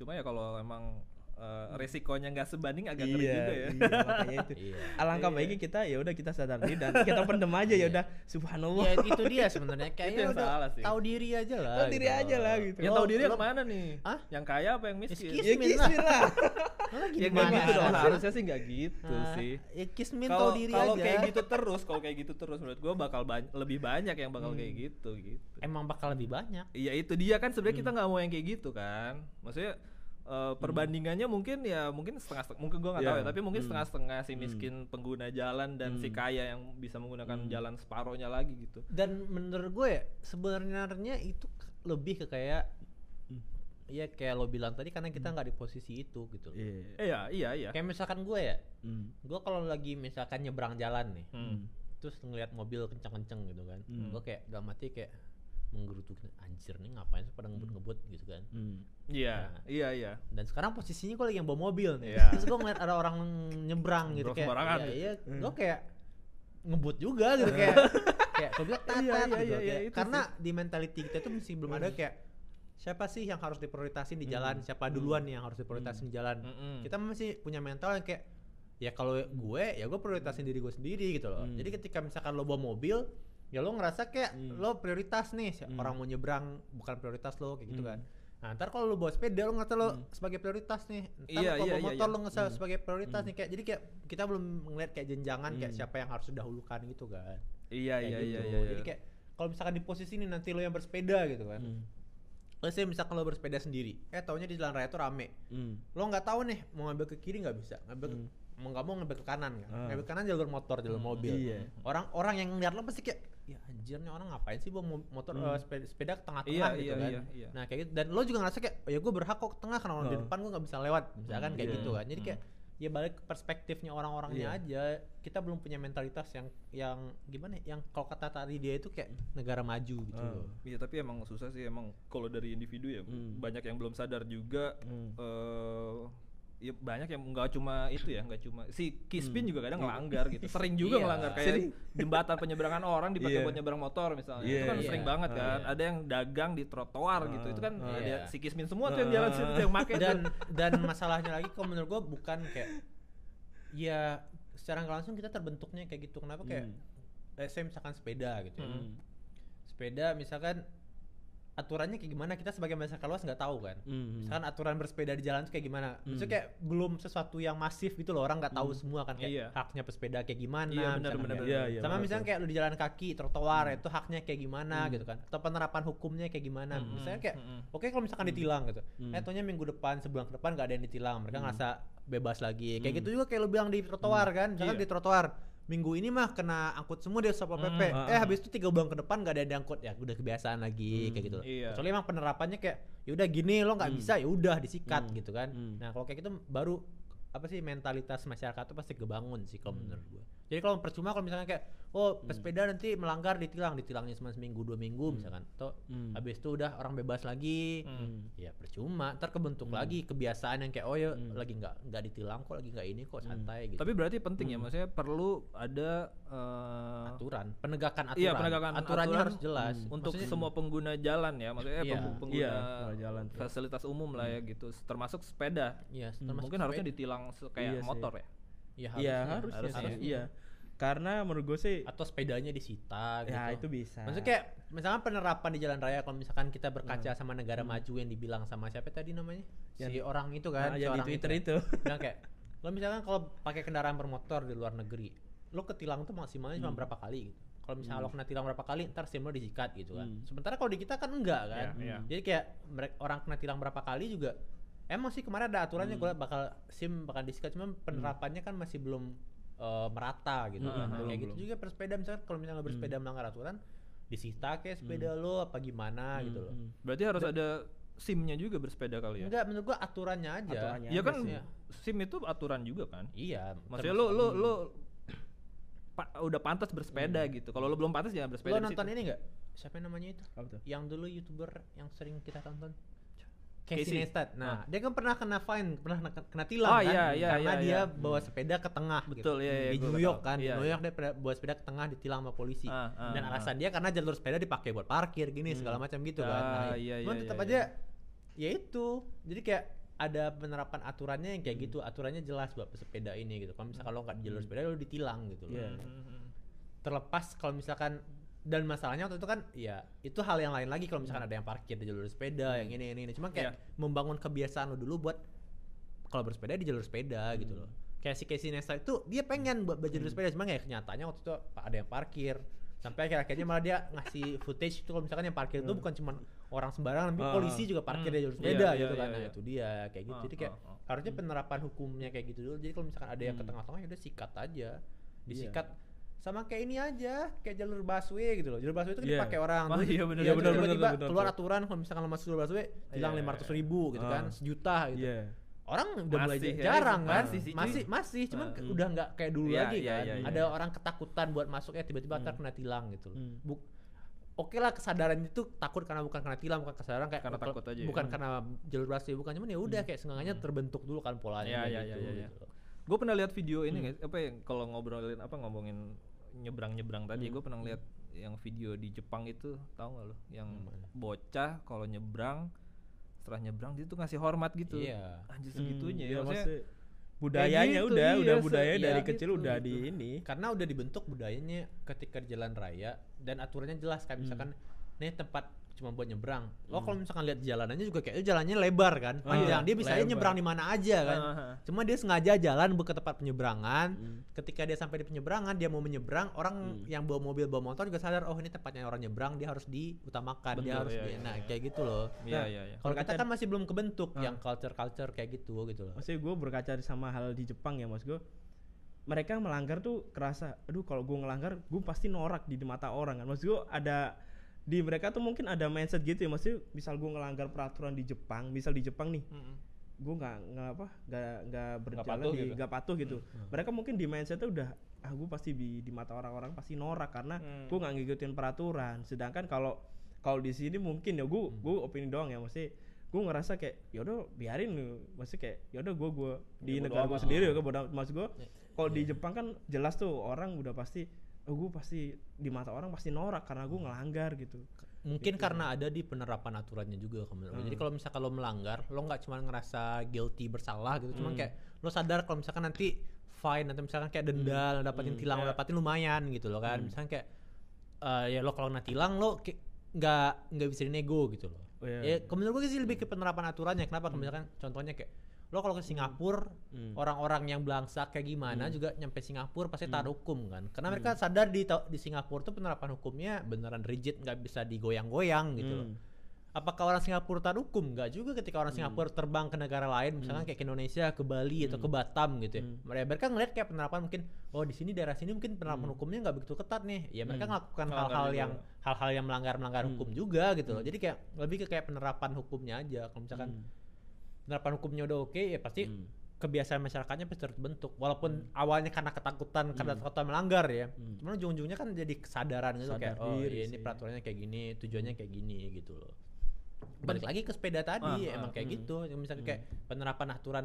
Cuma ya kalau emang Uh, resikonya nggak sebanding agak ngeri iya, juga ya. Iya, makanya itu. Iya. Alangkah iya. baiknya kita ya udah kita sadar diri dan kita pendem aja ya udah subhanallah. Ya itu dia sebenarnya kayaknya udah tahu diri aja lah. Tahu diri gitu. aja lah gitu. Ya tahu diri yang mana nih? Hah? Yang kaya apa yang miskin? Ya kismin lah. Lah gimana gitu dong. Harusnya sih nggak gitu nah, sih. Ya kismin tahu diri aja. Kalau kayak gitu terus, kalau kayak gitu terus menurut gua bakal ba- lebih banyak yang bakal hmm. kayak gitu gitu. Emang bakal lebih banyak. Iya itu dia kan sebenarnya hmm. kita nggak mau yang kayak gitu kan. Maksudnya Uh, perbandingannya hmm. mungkin ya mungkin setengah-setengah mungkin gue nggak yeah. tahu ya tapi mungkin hmm. setengah-setengah si miskin hmm. pengguna jalan dan hmm. si kaya yang bisa menggunakan hmm. jalan separohnya lagi gitu. Dan menurut gue ya, sebenarnya itu lebih ke kayak hmm. ya kayak lo bilang tadi karena kita nggak hmm. di posisi itu gitu. Iya yeah. iya iya. Kayak misalkan gue ya, hmm. gue kalau lagi misalkan nyebrang jalan nih, hmm. terus ngelihat mobil kencang-kencang gitu kan, hmm. gue kayak dalam hati kayak menggerutu anjir nih ngapain sih pada ngebut-ngebut gitu kan. Iya, iya, iya. Dan sekarang posisinya gue lagi yang bawa mobil nih. Yeah. Terus gue ngeliat ada orang nyebrang gitu kayak iya, iya, mm. gue kayak ngebut juga gitu kayak kayak gue bilang tatat iya, iya, gitu iya, iya, kayak. Karena sih. Di mentality kita tuh masih belum ada kayak siapa sih yang harus diprioritasin di jalan, mm. siapa duluan nih yang harus diprioritasin mm. di jalan. Mm-mm. Kita masih punya mental yang kayak, ya kalau gue, ya gue prioritasin diri gue sendiri gitu loh. Mm. Jadi ketika misalkan lo bawa mobil, ya lo ngerasa kayak mm. lo prioritas nih, mm. orang mau nyebrang bukan prioritas lo, kayak gitu mm. kan. Nah ntar kalau lo bawa sepeda, lo ngerasa lo hmm. sebagai prioritas nih. Ntar iya, lo bawa iya, motor, iya. lo ngerasa hmm. sebagai prioritas hmm. nih. Kayak, jadi kayak kita belum ngeliat kayak jenjangan hmm. kayak siapa yang harus didahulukan gitu kan. Iya iya, gitu. iya iya iya Jadi kayak kalau misalkan di posisi ini nanti lo yang bersepeda gitu kan. hmm. Let's say misalkan lo bersepeda sendiri, eh taunya di jalan raya tuh rame. hmm. Lo gak tahu nih, mau ngambil ke kiri gak bisa, ngambil hmm. ke, mau gak mau ngambil ke kanan kan. hmm. Ngambil ke kanan jalur motor, jalur hmm. mobil. iya. Orang-orang yang ngeliat lo pasti kayak, ya anjirnya orang ngapain sih bawa motor hmm. uh, sepeda, sepeda ke tengah-tengah iya, gitu iya, kan. Iya, iya. Nah kayak gitu, dan lo juga ngerasa kayak, oh, ya gue berhak kok ke tengah karena orang oh. di depan gue nggak bisa lewat misalkan, hmm, kayak iya. gitu kan. Jadi hmm. kayak ya balik ke perspektifnya orang-orangnya yeah. aja. Kita belum punya mentalitas yang yang gimana yang kalau kata tadi dia itu kayak negara maju gitu uh. loh. Iya tapi emang susah sih emang kalau dari individu ya. hmm. Banyak yang belum sadar juga. hmm. uh, Ya banyak yang nggak cuma itu ya, nggak cuma si Kispin hmm. juga kadang ngelanggar gitu, sering juga yeah. ngelanggar kayak sering. Jembatan penyeberangan orang dipakai yeah. buat nyebrang motor misalnya, yeah. itu kan yeah. sering banget kan. Uh, yeah. Ada yang dagang di trotoar uh, gitu, itu kan uh, ada yeah. si Kispin semua uh, tuh yang jalan situ yang pakai. Dan dan masalahnya lagi kalau menurut gue bukan kayak ya secara nggak langsung kita terbentuknya kayak gitu. Kenapa kayak hmm. eh, saya misalkan sepeda gitu, hmm. sepeda misalkan aturannya kayak gimana, kita sebagai masyarakat luas nggak tahu kan. Mm-hmm. Misalkan aturan bersepeda di jalan itu kayak gimana, mm. maksudnya kayak belum sesuatu yang masif gitu loh, orang nggak tahu mm. semua kan kayak iya. haknya pesepeda kayak gimana. Iya, benar, benar, kayak. Iya, iya, sama benar, misalnya benar. Kayak lo di jalan kaki, trotoar mm. itu haknya kayak gimana mm. gitu kan, atau penerapan hukumnya kayak gimana. Mm-hmm. Misalnya kayak mm-hmm. oke okay, kalau misalkan mm. ditilang gitu, mm. eh tonya minggu depan, sebulan ke depan nggak ada yang ditilang, mereka mm. ngerasa bebas lagi. Kayak mm. gitu juga kayak lo bilang di trotoar mm. kan, misalkan yeah. di trotoar minggu ini mah kena angkut semua dia Satpol P P. Mm, uh, eh habis itu tiga bulan ke depan gak ada yang diangkut, ya udah kebiasaan lagi mm, kayak gitu. Iya. Kecuali emang penerapannya kayak ya udah gini lo nggak mm. bisa ya udah disikat mm, gitu kan. Mm. Nah kalau kayak gitu baru apa sih mentalitas masyarakat itu pasti kebangun sih kalau mm. menurut gue. Jadi kalau percuma kalau misalnya kayak oh pesepeda mm. nanti melanggar ditilang, ditilangnya cuma seminggu dua minggu mm. misalkan, atau mm. habis itu udah orang bebas lagi, mm. ya percuma. Ntar kebentuk mm. lagi kebiasaan yang kayak oh ya mm. lagi nggak nggak ditilang kok, lagi nggak ini kok, santai mm. gitu. Tapi berarti penting mm. ya, maksudnya perlu ada uh, aturan, penegakan aturan. Iya, penegakan aturannya aturan harus jelas mm. untuk maksudnya, semua pengguna jalan ya, maksudnya iya, pengguna iya, jalan, fasilitas umum lah mm. ya gitu, termasuk sepeda. Yes, termasuk mungkin sepeda. Harusnya ditilang kayak iya, motor ya. Ya, harus ya, ya. Harusnya, harusnya, harusnya. Iya. Karena menurut gue sih atau sepedanya disita gitu. Ya itu bisa. Maksudnya kayak misalkan penerapan di jalan raya kalau misalkan kita berkaca hmm. sama negara hmm. maju yang dibilang sama siapa tadi namanya? Yang, si orang itu kan, nah, si orang di Twitter itu. itu. Nah kayak lo misalkan kalau pakai kendaraan bermotor di luar negeri, lo ketilang tuh maksimalnya hmm. cuma berapa kali gitu. Kalau misalnya hmm. lo kena tilang berapa kali, ntar SIM lo disikat gitu kan. Hmm. Sementara kalau di kita kan enggak kan. Yeah, yeah. Jadi kayak mereka, orang kena tilang berapa kali juga emang sih kemarin ada aturannya hmm. gue bakal SIM bakal disikat, cuman penerapannya kan masih belum uh, merata gitu. Nah, nah, kayak belum. Gitu juga bersepeda misalnya kalau misalnya lo bersepeda hmm. melanggar aturan disita kayak sepeda hmm. lo apa gimana hmm. gitu loh. Berarti harus D- ada SIM-nya juga bersepeda kali ya? Enggak, menurut gue aturannya aja. Aturannya ya kan ya. SIM itu aturan juga kan? Iya. Maksudnya lo lo lo pa- udah pantas bersepeda hmm. gitu. Kalau lo belum pantas jangan bersepeda. Lo nonton ini enggak? Siapa namanya itu? Yang dulu YouTuber yang sering kita tonton. Casey Neistat. Nah, ah. dia kan pernah kena fine, pernah kena tilang oh, kan iya, iya, karena iya, dia iya. bawa sepeda ke tengah betul, gitu. Iya, iya, di New York kan, iya. New York dia bawa sepeda ke tengah ditilang sama polisi. Ah, ah, Dan alasan ah. dia karena jalur sepeda dipakai buat parkir gini hmm. segala macam gitu ah, kan. Nah, iya, iya, tetap iya, aja iya. ya itu. Jadi kayak ada penerapan aturannya yang kayak gitu, aturannya jelas buat pesepeda ini gitu. Kalau misalkan lo enggak di jalur sepeda lo ditilang gitu loh. Yeah. Terlepas kalau misalkan dan masalahnya waktu itu kan ya itu hal yang lain lagi kalau misalkan ada yang parkir di jalur sepeda hmm. yang ini ini ini cuma kayak yeah. membangun kebiasaan lo dulu buat kalau bersepeda di jalur sepeda hmm. gitu loh. Kayak si Casey Neistat itu dia pengen buat jalur hmm. sepeda cuma kayak kenyataannya waktu itu ada yang parkir sampai akhir-akhirnya malah dia ngasih footage itu kalau misalkan yang parkir hmm. itu bukan cuma orang sembarangan tapi uh, polisi juga parkir hmm. di jalur sepeda yeah, gitu yeah, kan yeah, nah yeah. itu dia kayak gitu uh, jadi kayak uh, uh, harusnya penerapan hukumnya kayak gitu dulu. Jadi kalau misalkan ada yang hmm. ke tengah-tengah ya udah sikat aja disikat yeah. sama kayak ini aja, kayak jalur busway gitu loh. Jalur busway itu kan yeah. dipakai orang. Oh, iya benar ya, benar benar benar. Keluar aturan kalau misalkan lo masuk jalur busway hilang yeah, yeah. lima ratus ribu gitu uh. kan, sejuta gitu. Yeah. Orang udah mulai ya, jarang ya, kan? Masih masih, masih cuman uh, udah enggak kayak dulu yeah, lagi yeah, kan. Yeah, yeah, Ada yeah. orang ketakutan buat masuk ya tiba-tiba ntar hmm. kena tilang gitu. Hmm. Buk- Oke lah kesadaran itu takut karena bukan karena tilang, bukan kesadaran kayak karena bukan, takut aja, bukan ya. Karena jalur busway bukan, cuman ya udah hmm. kayak senggangannya terbentuk dulu kan polanya gitu. Gue pernah lihat video ini apa ya kalau ngobrolin apa ngomongin nyebrang-nyebrang tadi, hmm. gue pernah lihat yang video di Jepang itu, tahu nggak lo? Yang hmm. bocah kalau nyebrang setelah nyebrang dia tuh ngasih hormat gitu. Iya. Anjir segitunya hmm, ya. Maksudnya budayanya gitu, udah, iya, udah budaya iya, dari kecil gitu, udah gitu. di ini. Karena udah dibentuk budayanya ketika di jalan raya dan aturannya jelas kayak misalkan hmm. nih tempat cuma buat nyebrang. Lo hmm. kalau misalkan lihat jalanannya juga kayak jalannya lebar kan, panjang. Oh, dia bisa lebar. aja nyebrang di mana aja kan. Uh-huh. Cuma dia sengaja jalan ke tempat penyeberangan. Hmm. Ketika dia sampai di penyeberangan, dia mau menyeberang, orang hmm. yang bawa mobil bawa motor juga sadar, oh ini tempatnya orang nyebrang, dia harus diutamakan, Betul, dia harus iya, di, iya, nah iya. kayak gitu loh. Iya, nah, iya, iya. Kalau kita kan masih belum kebentuk uh. yang culture-culture kayak gitu gitu loh. Maksudnya gue berkaca sama hal di Jepang ya, Mas gue. Mereka melanggar tuh kerasa, aduh kalau gue ngelanggar, gue pasti norak di mata orang kan. Mas gue ada di mereka tuh mungkin ada mindset gitu ya, maksudnya misal gue ngelanggar peraturan di Jepang, misal di Jepang nih, mm-hmm. gue nggak nggak apa nggak nggak berjalan nggak patuh, gitu. patuh gitu, mm-hmm. mereka mungkin di mindsetnya udah ah gue pasti di, di mata orang-orang pasti norak karena mm. gue nggak ngikutin peraturan, sedangkan kalau kalau di sini mungkin ya gue mm. gue opini doang ya, maksudnya gue ngerasa kayak yaudah biarin lu, maksudnya kayak yaudah gue gue di ya, negara gue sendiri ya, maksud gue kalau yeah. di Jepang kan jelas tuh orang udah pasti oh gue pasti di mata orang pasti norak karena gue ngelanggar gitu. Mungkin gitu. Karena ada di penerapan aturannya juga hmm. Jadi kalau misalkan lo melanggar, lo gak cuma ngerasa guilty bersalah gitu, hmm. cuman kayak lo sadar kalau misalkan nanti fine atau misalkan kayak denda, hmm. lo dapatin hmm. tilang, yeah. lo dapatin lumayan gitu lo kan. Hmm. Misalkan kayak uh, ya lo kalau kena tilang lo kayak gak, gak bisa dinego gitu lo. Oh, yeah. Ya menurut gue sih lebih ke penerapan aturannya. Kenapa? Hmm. Misalkan contohnya kayak lo kalau ke Singapura, hmm. orang-orang yang belangsak kayak gimana hmm. juga nyampe Singapura pasti taat hukum kan. Karena hmm. mereka sadar di di Singapura tuh penerapan hukumnya beneran rigid, nggak bisa digoyang-goyang gitu hmm. loh. Apakah orang Singapura taat hukum? Nggak juga. Ketika orang hmm. Singapura terbang ke negara lain, misalkan hmm. kayak ke Indonesia, ke Bali hmm. atau ke Batam gitu ya. Hmm. Mereka ngeliat kayak penerapan mungkin, oh di sini daerah sini mungkin penerapan hmm. hukumnya nggak begitu ketat nih. Ya mereka hmm. melakukan melanggar hal-hal juga. yang hal-hal yang melanggar-melanggar hmm. hukum juga gitu hmm. loh. Jadi kayak lebih ke kayak penerapan hukumnya aja. Kalau misalkan hmm. penerapan hukumnya udah oke, ya pasti hmm. kebiasaan masyarakatnya pasti terbentuk. Walaupun hmm. awalnya karena ketakutan, karena hmm. ketakutan melanggar ya, hmm. cuman ujung-ujungnya kan jadi kesadaran gitu. Sadar kayak, oh iya ini peraturannya kayak gini, tujuannya kayak gini gitu loh. Balik lagi ke sepeda tadi, ah, emang ah, kayak hmm. gitu. Misalnya hmm. kayak penerapan aturan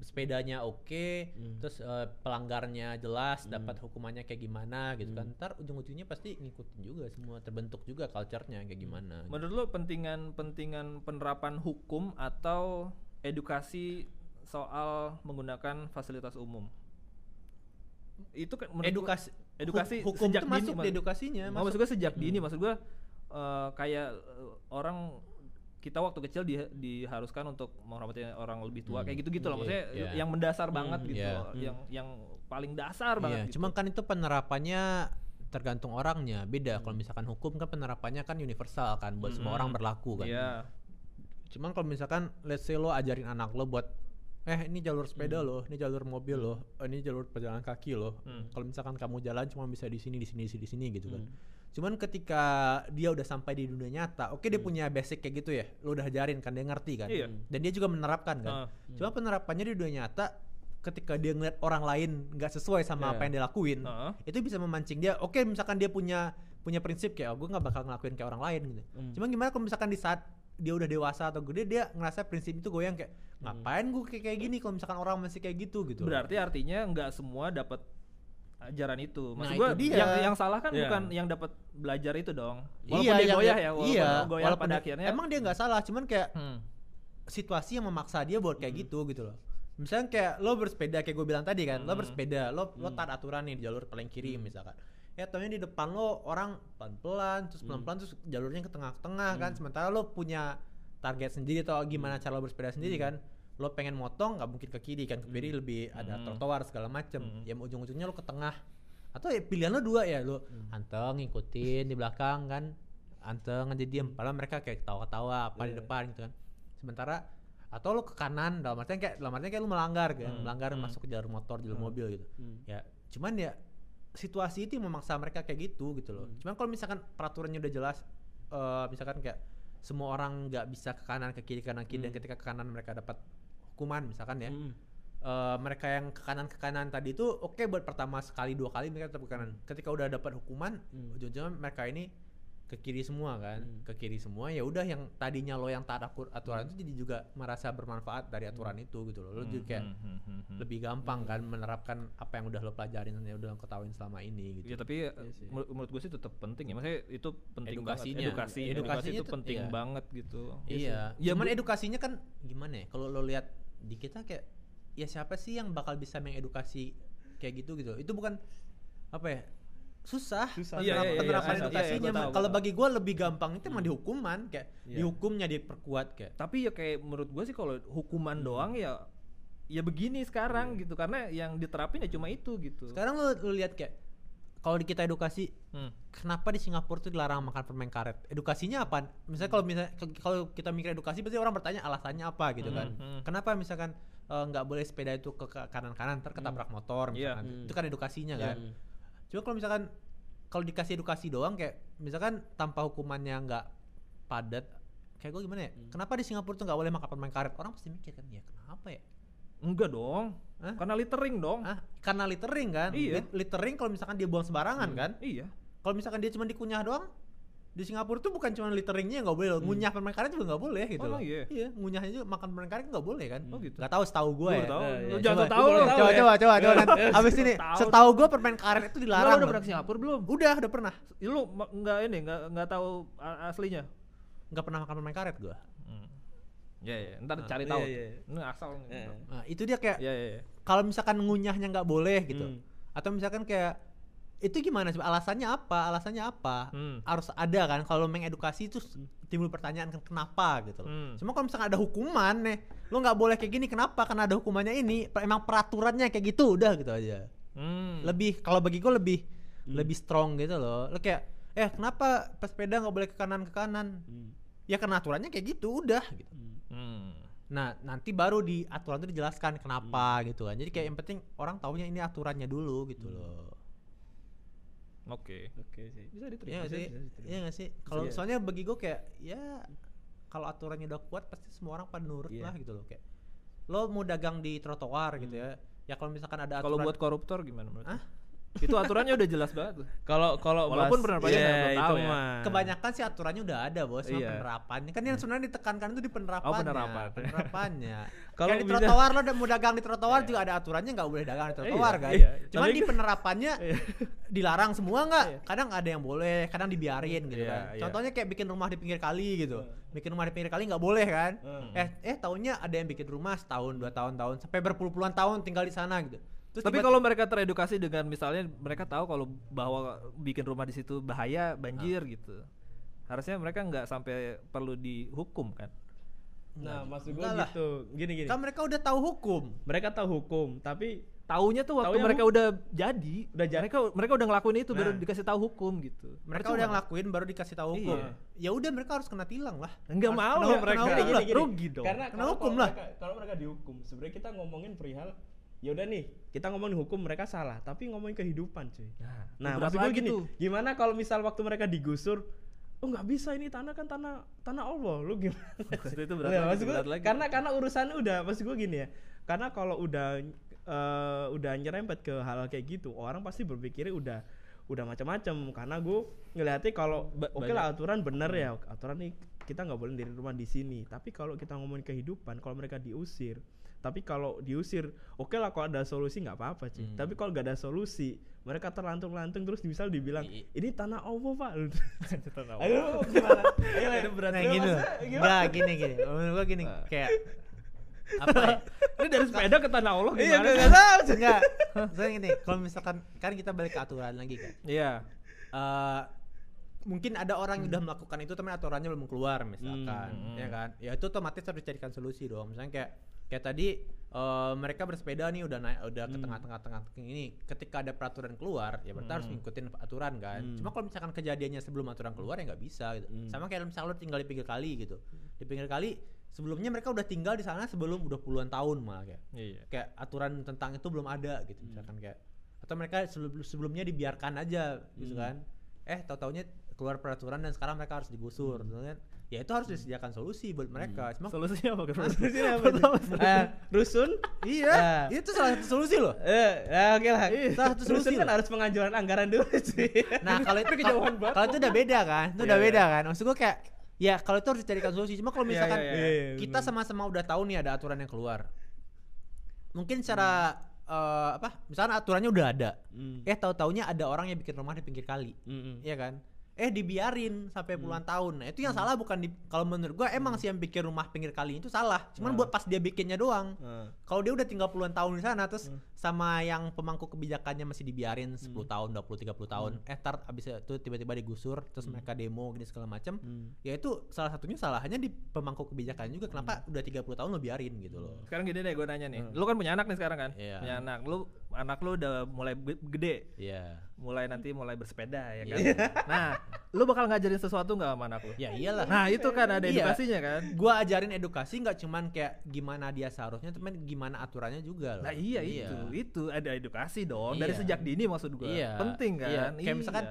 sepedanya oke, okay, hmm. terus uh, pelanggarnya jelas, hmm. dapat hukumannya kayak gimana gitu hmm. kan. Ntar ujung-ujungnya pasti ngikutin juga semua, terbentuk juga culture-nya kayak gimana. Menurut gitu. Lo pentingan-pentingan penerapan hukum atau edukasi soal menggunakan fasilitas umum itu kan edukasi edukasi hukum sejak itu masuk dini, di edukasinya maksud, maksud gue sejak hmm. dini maksud gue uh, kayak uh, orang kita waktu kecil di, diharuskan untuk menghormati orang lebih tua hmm. kayak gitu gitu loh, maksudnya yeah. yang mendasar hmm. banget gitu yeah. loh, yang yang paling dasar yeah. banget yeah. gitu. Cuman kan itu penerapannya tergantung orangnya beda. hmm. Kalau misalkan hukum kan penerapannya kan universal kan buat hmm. semua orang berlaku kan. yeah. Cuman kalau misalkan let's say lo ajarin anak lo buat eh ini jalur sepeda hmm. loh, ini jalur mobil loh, ini jalur perjalanan kaki loh. Hmm. Kalau misalkan kamu jalan cuma bisa di sini, di sini, di sini gitu kan. Hmm. Cuman ketika dia udah sampai di dunia nyata, oke okay, dia hmm. punya basic kayak gitu ya. Lo udah ajarin kan, dia ngerti kan. Iya. Dan dia juga menerapkan kan. Ah. Hmm. Cuma penerapannya di dunia nyata ketika dia ngeliat orang lain nggak sesuai sama yeah. apa yang dia lakuin, uh-huh. itu bisa memancing dia. Oke, okay, misalkan dia punya punya prinsip kayak oh, gue nggak bakal ngelakuin kayak orang lain gitu. Hmm. Cuman gimana kalau misalkan di saat dia udah dewasa atau gede dia ngerasa prinsip itu goyang kayak ngapain gue kayak kayak gini kalau misalkan orang masih kayak gitu gitu. Berarti artinya nggak semua dapat ajaran itu. Maksud nah, gue itu dia. Yang, yang salah kan yeah. bukan yang dapat belajar itu dong. Walaupun iya, dia goyah ya, walaupun iya, goyah walaupun pada dia, akhirnya. Emang dia nggak salah, cuman kayak hmm. situasi yang memaksa dia buat kayak hmm. gitu gitu loh. Misalnya kayak lo bersepeda kayak gue bilang tadi kan, hmm. lo bersepeda, lo hmm. lo taat aturan nih di jalur paling kiri hmm. misalkan. Ya taunya di depan lo orang pelan-pelan, terus pelan-pelan, hmm. terus jalurnya ke tengah-tengah hmm. kan. Sementara lo punya target sendiri atau gimana hmm. cara lo bersepeda sendiri hmm. kan. Lo pengen motong gak mungkin ke kiri kan, ke kiri hmm. lebih ada hmm. trotoar segala macem. Hmm. Ya ujung-ujungnya lo ke tengah. Atau ya, pilihan lo dua ya, lo hmm. anteng ngikutin di belakang kan. Anteng aja diem, padahal mereka kayak ketawa-ketawa apa yeah. di depan gitu kan. Sementara atau lo ke kanan, dalam artinya kayak, dalam artinya kayak lo melanggar kan. Hmm. Melanggar hmm. masuk ke jalur motor, jalur hmm. mobil gitu. Hmm. Ya cuman ya situasi itu memaksa mereka kayak gitu gitu loh. Hmm. Cuman kalau misalkan peraturannya udah jelas, uh, misalkan kayak semua orang nggak bisa ke kanan, ke kiri, kanan kiri, hmm. dan ketika ke kanan mereka dapat hukuman misalkan ya. Hmm. Uh, mereka yang ke kanan ke kanan tadi itu oke okay, buat pertama sekali dua kali mereka tetap ke kanan. Ketika udah dapat hukuman, hmm. ujung-ujungnya mereka ini ke kiri semua kan, hmm. ke kiri semua. Ya udah, yang tadinya lo yang taat aturan hmm. itu jadi juga merasa bermanfaat dari aturan hmm. itu gitu loh. Lo juga kayak hmm. Hmm. lebih gampang hmm. kan menerapkan apa yang udah lo pelajarin dan yang udah lo ketahuin selama ini gitu. Ya tapi ya, menurut gue sih tetap penting ya. Maksudnya itu penting edukasinya. banget. Edukasi, edukasinya, edukasinya itu penting iya. banget gitu. Iya. Ya, cuman edukasinya kan gimana ya? Kalau lo lihat di kita kayak, ya siapa sih yang bakal bisa mengedukasi kayak gitu gitu? Itu bukan apa ya? Susah, susah. Penerap, iya, iya, penerapan iya, iya, edukasinya. Iya, iya, kalau bagi gue lebih gampang itu emang hmm. di hukuman, kayak yeah. dihukumnya diperkuat kayak. Tapi ya kayak menurut gue sih kalau hukuman hmm. doang ya, ya begini sekarang hmm. gitu, karena yang diterapin ya cuma itu gitu. Sekarang lu, lu lihat kayak kalau kita edukasi, hmm. kenapa di Singapura tuh dilarang makan permen karet? Edukasinya apa? Misalnya kalau misalnya kalau kita mikir edukasi, pasti orang bertanya alasannya apa gitu hmm. kan? Hmm. Kenapa misalkan nggak uh, boleh sepeda itu ke kanan-kanan, ntar ketabrak hmm. motor misalkan? Yeah. Hmm. Itu kan edukasinya yeah. kan? Hmm. Cuma kalau misalkan kalau dikasih edukasi doang kayak misalkan tanpa hukumannya nggak padat, kayak gue gimana ya? Hmm. Kenapa di Singapura tuh nggak boleh makan permen karet? Orang pasti mikir kan, ya kenapa ya? Enggak dong, Hah? karena littering dong. Hah? Karena littering kan? Iya. Littering kalau misalkan dia buang sembarangan hmm. kan? Iya. Kalau misalkan dia cuma dikunyah doang, di Singapura tuh bukan cuma litteringnya nggak boleh, hmm. ngunyah permen karet juga nggak boleh gitu. Oh, iya. Iya, ngunyahnya juga makan permen karet nggak boleh kan? Oh gitu. Nggak tahu, setahu gue ya. Tahu. Ya, ya. Coba, tahu. Coba, coba, coba, coba, coba. Nanti, abis ini, setahu gue permen karet itu dilarang. Lu udah pernah ke Singapura belum? Udah, udah pernah. Lu nggak ini, nggak nggak tahu aslinya? Nggak pernah makan permen karet gue. Hmm. Ya, ya. Ntar cari tahu. Ini asal. Nah, itu dia kayak, kalau misalkan ngunyahnya nggak boleh gitu, atau misalkan kayak itu gimana sih? Alasannya apa? Alasannya apa? Hmm. Harus ada kan? Kalau mengedukasi itu timbul pertanyaan kan kenapa gitu loh. Hmm. Cuma kalau misalkan ada hukuman nih, lo nggak boleh kayak gini, kenapa? Karena ada hukumannya ini. Emang peraturannya kayak gitu, udah gitu aja. Hmm. Lebih, kalau bagi gue lebih hmm. lebih strong gitu loh. Lo kayak, eh kenapa pesepeda nggak boleh ke kanan ke kanan? Hmm. Ya karena aturannya kayak gitu, udah gitu. Hmm. Nah nanti baru di aturan itu dijelaskan kenapa hmm. gitu kan. Jadi kayak yang penting orang taunya ini aturannya dulu gitu hmm. loh. Oke. Okay. Oke okay, sih. Bisa diterima ya, sih. Iya enggak sih? Kalau ya. Soalnya bagi gue kayak ya kalau aturannya udah kuat pasti semua orang pada nurut yeah. lah gitu loh, kayak lo mau dagang di trotoar hmm. gitu ya. Ya kalau misalkan ada aturan. Kalau buat koruptor gimana menurut? Hah? Itu aturannya udah jelas banget tuh. Kalau kalau walaupun benar-benar yeah, yeah, belum tahu ya. Man. Kebanyakan sih aturannya udah ada, Bos, cuma yeah. penerapannya. Kan yang sebenarnya ditekankan itu di penerapannya. Oh, penerapan. Penerapannya. Kalau di trotoar lo mau dagang di trotoar juga ada aturannya, enggak boleh dagang di trotoar, guys. Iya, iya. Cuman di penerapannya dilarang semua enggak? Iya. Kadang ada yang boleh, kadang dibiarin gitu iya, kan. Iya. Contohnya kayak bikin rumah di pinggir kali gitu. Bikin rumah di pinggir kali enggak boleh kan? Hmm. Eh eh tahunnya ada yang bikin rumah setahun, dua tahun, tahun sampai berpuluh-puluhan tahun tinggal di sana gitu. Terus tapi kalau mereka teredukasi dengan misalnya mereka tahu kalau bahwa bikin rumah di situ bahaya banjir nah. gitu, harusnya mereka nggak sampai perlu dihukum kan? Nah, nah maksud gue gitu, gini-gini. Kan mereka udah tahu hukum, mereka tahu hukum, tapi taunya tuh waktu taunya mereka hu- udah jadi, udah jadi. Mereka mereka udah ngelakuin itu nah. baru dikasih tahu hukum gitu. Mereka Percuma. udah ngelakuin baru dikasih tahu hukum. Iya. Ya udah mereka harus kena tilang lah. Enggak mau kena, mereka kena, gini, gini. rugi dong. Karena kena hukum lah. Kalau mereka dihukum, sebenarnya kita ngomongin perihal ya udah nih, kita ngomongin hukum mereka salah, tapi ngomongin kehidupan cuy. Nah, nah maksud gue gini, tuh. gimana kalau misal waktu mereka digusur, oh nggak bisa ini tanah kan tanah tanah Allah, lu gimana? Maksud itu berat, nah, lagi, maksud berat gue, lagi. Karena karena urusannya udah, maksud gue gini ya, karena kalau udah uh, udah nyerempet ke hal kayak gitu, orang pasti berpikirnya udah udah macam-macam. Karena gue ngeliatnya kalau ba- oke okay lah aturan bener hmm. ya, aturan nih kita nggak boleh dari rumah di sini. Tapi kalau kita ngomongin kehidupan, kalau mereka diusir. Tapi kalau diusir, oke okay lah kalau ada solusi nggak apa-apa sih. Hmm. Tapi kalau nggak ada solusi, mereka terlantung-lantung terus misal dibilang, ini tanah Allah pak. Aduh gimana? Itu berat gitu. Nggak gini-gini. Menurut gua gini kayak apa? Ya? Ini dari sepeda ke tanah Allah gimana? Iya nggak tahu. Nggak. Soalnya gini, kalau misalkan kan kita balik ke aturan lagi kan. Iya. Uh, mungkin ada orang hmm. yang udah melakukan itu tapi aturannya belum keluar misalkan, hmm. ya kan? Ya itu otomatis harus dicarikan solusi dong. Misalnya kayak kayak tadi uh, mereka bersepeda nih udah naik udah hmm. ke tengah-tengah-tengah ini, ketika ada peraturan keluar ya berarti hmm. harus ngikutin aturan kan. Hmm. Cuma kalau misalkan kejadiannya sebelum aturan keluar ya nggak bisa gitu. Hmm. Sama kayak misalnya lo tinggal di pinggir kali gitu. Di pinggir kali sebelumnya mereka udah tinggal di sana sebelum udah puluhan tahun malah kayak. Iya. Kayak aturan tentang itu belum ada gitu hmm. misalkan kayak, atau mereka sebelum sebelumnya dibiarkan aja gitu hmm. kan. Eh tahu-taunya keluar peraturan dan sekarang mereka harus digusur. Hmm. ya itu harus disediakan solusi buat mereka. Cuma solusinya apa? Solusinya apa? Eh, rusun? Iya. Uh, itu salah satu solusi loh. Eh, uh, oke okay lah. Salah satu solusi kan harus pengajuan anggaran dulu sih. Nah, kalau itu kejauhan banget. Kalau itu udah beda kan? Itu yeah. udah beda kan? Maksud gue kayak ya kalau itu harus dicarikan solusi. Cuma kalau misalkan yeah, yeah, yeah. kita sama-sama udah tahu nih ada aturan yang keluar. Mungkin secara hmm. uh, apa? Misalkan aturannya udah ada. Hmm. Eh, tahu-taunya ada orang yang bikin rumah di pinggir kali. Hmm. Iya kan? Eh dibiarin sampai puluhan hmm. tahun. Nah, itu yang hmm. salah bukan di, kalau menurut gua emang hmm. sih yang bikin rumah pinggir kali itu salah. Cuman hmm. buat pas dia bikinnya doang. Hmm. Kalau dia udah tinggal puluhan tahun di sana terus hmm. sama yang pemangku kebijakannya masih dibiarin sepuluh hmm. tahun, dua puluh, tiga puluh tahun. Hmm. Eh tar abis itu tiba-tiba digusur terus hmm. mereka demo gini segala macam. Hmm. Ya itu salah satunya salahnya di pemangku kebijakan juga. Kenapa hmm. udah tiga puluh tahun lo biarin gitu loh. Sekarang gini deh gua nanya nih. Hmm. Lu kan punya anak nih sekarang kan? Yeah. Punya anak. Lu anak lu udah mulai gede. Iya. Yeah. Mulai nanti mulai bersepeda ya kan. Yeah. Nah, lu bakal ngajarin sesuatu gak sama anak lu? Ya iyalah. Nah itu kan ada edukasinya kan. Gua ajarin edukasi gak cuman kayak gimana dia seharusnya, cuman gimana aturannya juga loh. Nah iya, iya. itu, itu ada edukasi dong. Iya. Dari sejak dini maksud gua. Iya. Penting kan. Iya. Kayak iya. misalkan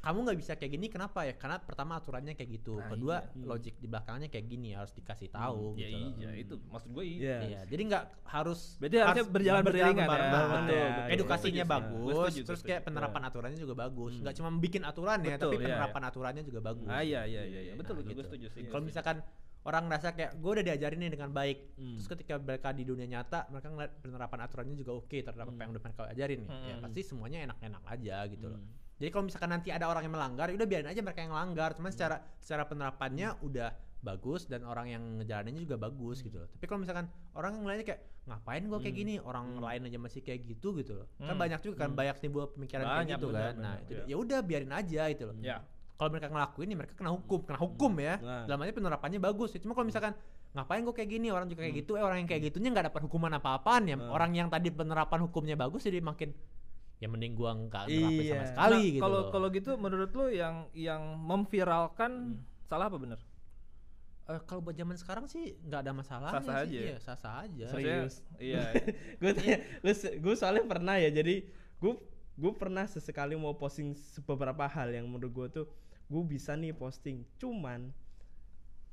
kamu gak bisa kayak gini kenapa ya? Karena pertama aturannya kayak gitu. Nah, kedua iya. logik di belakangnya kayak gini harus dikasih tahu. Hmm. Gitu ya iya itu maksud gua iya. iya. Jadi gak harus. Berarti harusnya berjalan beriringan ya. Betul. Ya, ya, edukasinya ya, bagus. Ya. Terus kayak penerapan ya. aturannya juga bagus. Hmm. Gak cuma bikin aturan ya, betul, tapi penerapan ya, ya. aturannya juga bagus. Ah iya iya iya, iya. betul nah, gitu. Gue setuju sih. Kalau misalkan orang ngerasa kayak gue udah diajarin nih dengan baik, hmm. terus ketika mereka di dunia nyata mereka ngeliat penerapan aturannya juga oke okay, terhadap hmm. apa yang udah mereka ajarin nih, hmm. ya pasti semuanya enak-enak aja gitu hmm. loh. Jadi kalau misalkan nanti ada orang yang melanggar, udah biarin aja mereka yang melanggar. Cuman hmm. secara secara penerapannya hmm. udah bagus dan orang yang ngejalaninnya juga bagus hmm. gitu loh. Tapi kalau misalkan orang yang ngeliatnya kayak ngapain gue kayak hmm. gini, orang hmm. lain aja masih kayak gitu gitu loh. Kan hmm. banyak juga kan, banyak timbul pemikiran banyak kayak gitu bener, kan. Bener, nah, bener, ya udah biarin aja gitu loh. Ya. Kalau mereka ngelakuin ya mereka kena hukum, kena hukum ya. Nah. Dalamnya penerapannya bagus. Cuma kalau misalkan ngapain gue kayak gini, orang juga kayak hmm. gitu, eh orang yang kayak gitunya nggak dapat hukuman apa-apaan ya. Hmm. Orang yang tadi penerapan hukumnya bagus jadi makin ya mending gua nggak nerapin iya. sama sekali nah, gitu. Kalau kalau gitu menurut lu yang yang memviralkan hmm. salah apa bener? Uh, kalau buat zaman sekarang sih nggak ada masalah sah-sah aja. Iya, sah-sah aja. Serius. Iya. Gue tanya, gue soalnya pernah ya. Jadi gue gue pernah sesekali mau posting beberapa hal yang menurut gue tuh gue bisa nih posting. Cuman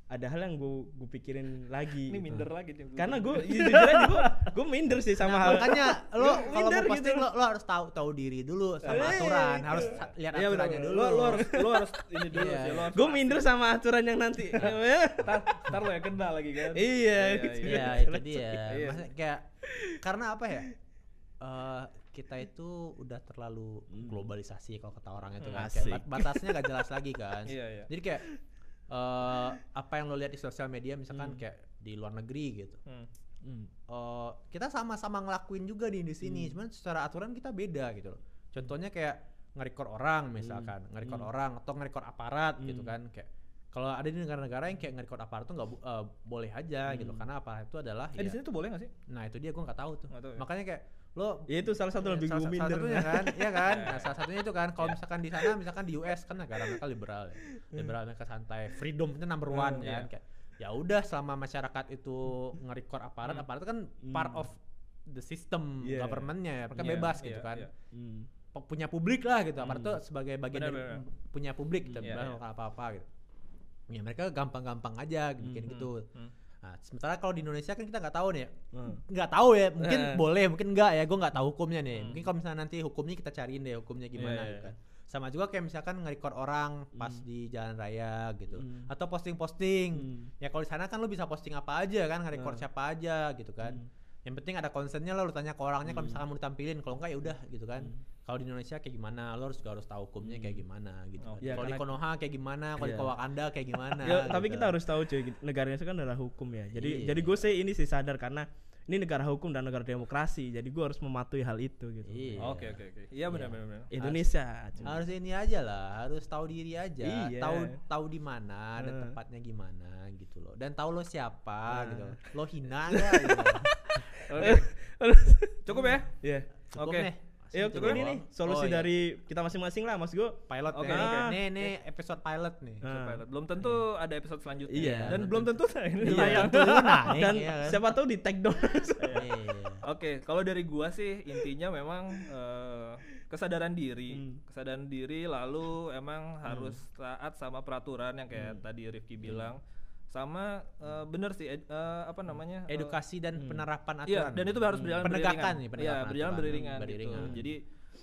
ada hal yang gue gue pikirin lagi. Ini minder lagi nih. Karena gue gue gue minder sih sama nah, hal. Makanya lo kalau mau posting gitu. lo, lo harus tahu tahu diri dulu sama eee, aturan, harus lihat iya, aturannya betul. dulu. Lo, lo harus lo harus ini dulu sih. Iya. Gue minder sama aturan yang nanti. Tar, tar lo ya kena lagi kan. Iya. Iya itu dia. Maksudnya kayak karena apa ya? Uh, kita itu udah terlalu globalisasi kalau kata orang itu kan. Kayak batasnya gak jelas lagi kan. Iya, iya. Jadi kayak Uh, apa yang lo lihat di sosial media misalkan hmm. kayak di luar negeri gitu, hmm. uh, kita sama-sama ngelakuin juga nih di sini, hmm. cuman secara aturan kita beda gitu loh. Contohnya kayak nge-record orang misalkan, hmm. nge-record hmm. orang atau nge-record aparat hmm. gitu kan, kayak kalau ada di negara-negara yang kayak nge-record aparat tuh nggak uh, boleh aja hmm. gitu, karena aparat itu adalah. Eh ya, di sini tuh boleh nggak sih? Nah itu dia gue nggak tahu tuh, gak tahu, ya. Makanya kayak lo ya itu salah satu ya, lebih salah, salah satunya kan ya kan nah, salah satunya itu kan kalau misalkan di sana misalkan di U S kan negara mereka liberal ya. Liberal mereka santai, freedom itu number one hmm, kan yeah. kayak ya udah selama masyarakat itu nge-record aparat hmm. aparat itu kan hmm. part of the system yeah. governmentnya ya mereka yeah, bebas yeah, gitu yeah, kan yeah. Hmm. punya publik lah gitu aparat itu hmm. sebagai bagian bener, dari bener. punya publik gitu yeah, bukan yeah. apa-apa gitu ya mereka gampang-gampang aja bikin hmm, gitu hmm. Nah, sementara kalau di Indonesia kan kita nggak tahu nih, nggak hmm. tahu ya, mungkin eh. boleh, mungkin nggak ya, gue nggak tahu hukumnya nih. Hmm. Mungkin kalau misalnya nanti hukumnya kita cariin deh hukumnya gimana, yeah. kan. Sama juga kayak misalkan nge-record orang pas hmm. di jalan raya gitu, hmm. atau posting-posting. Hmm. Ya kalau di sana kan lo bisa posting apa aja kan, nge-record hmm. siapa aja gitu kan. Hmm. Yang penting ada konsennya lo, lo tanya ke orangnya kalau misalkan mau ditampilin, kalau enggak ya udah gitu kan. Hmm. Kalau di Indonesia kayak gimana, lo harus juga harus tahu hukumnya kayak gimana gitu. Oh, kan. Ya, kalau di Konoha kayak gimana, kalau iya. di Wakanda kayak gimana. Ya, gitu. Tapi kita harus tahu cuy, negaranya itu kan adalah hukum ya. Jadi iya. jadi gue sih ini sih sadar karena ini negara hukum dan negara demokrasi. Jadi gue harus mematuhi hal itu gitu. Oke oke oke. Iya benar benar benar. Indonesia. Harus, harus ini aja lah, harus tahu diri aja. Iya. Tahu tahu di mana dan uh. tempatnya gimana gitu loh. Dan tahu lo siapa uh. gitu. Lo hina enggak gitu. Cukup ya? Iya. Yeah. Oke. Okay. Ya, ini nih solusi oh, dari iya. kita masing-masing lah, Mas Go. Pilot okay, ya. Okay. Nih nih episode pilot nih. Ah. Pilot. Belum tentu hmm. ada episode selanjutnya. Iya, dan belum tentu ini tayang dulu naik. Dan siapa tahu di take down. Oke, kalau dari gua sih intinya memang uh, kesadaran diri, hmm. kesadaran diri lalu emang hmm. harus taat sama peraturan yang kayak hmm. tadi Rifki bilang. Hmm. Sama uh, bener sih ed, uh, apa namanya edukasi dan hmm. penerapan aturan. Iya, dan itu harus berjalan hmm. penegakan nih, penegakan. Iya, berjalan beriringan, beriringan gitu. Jadi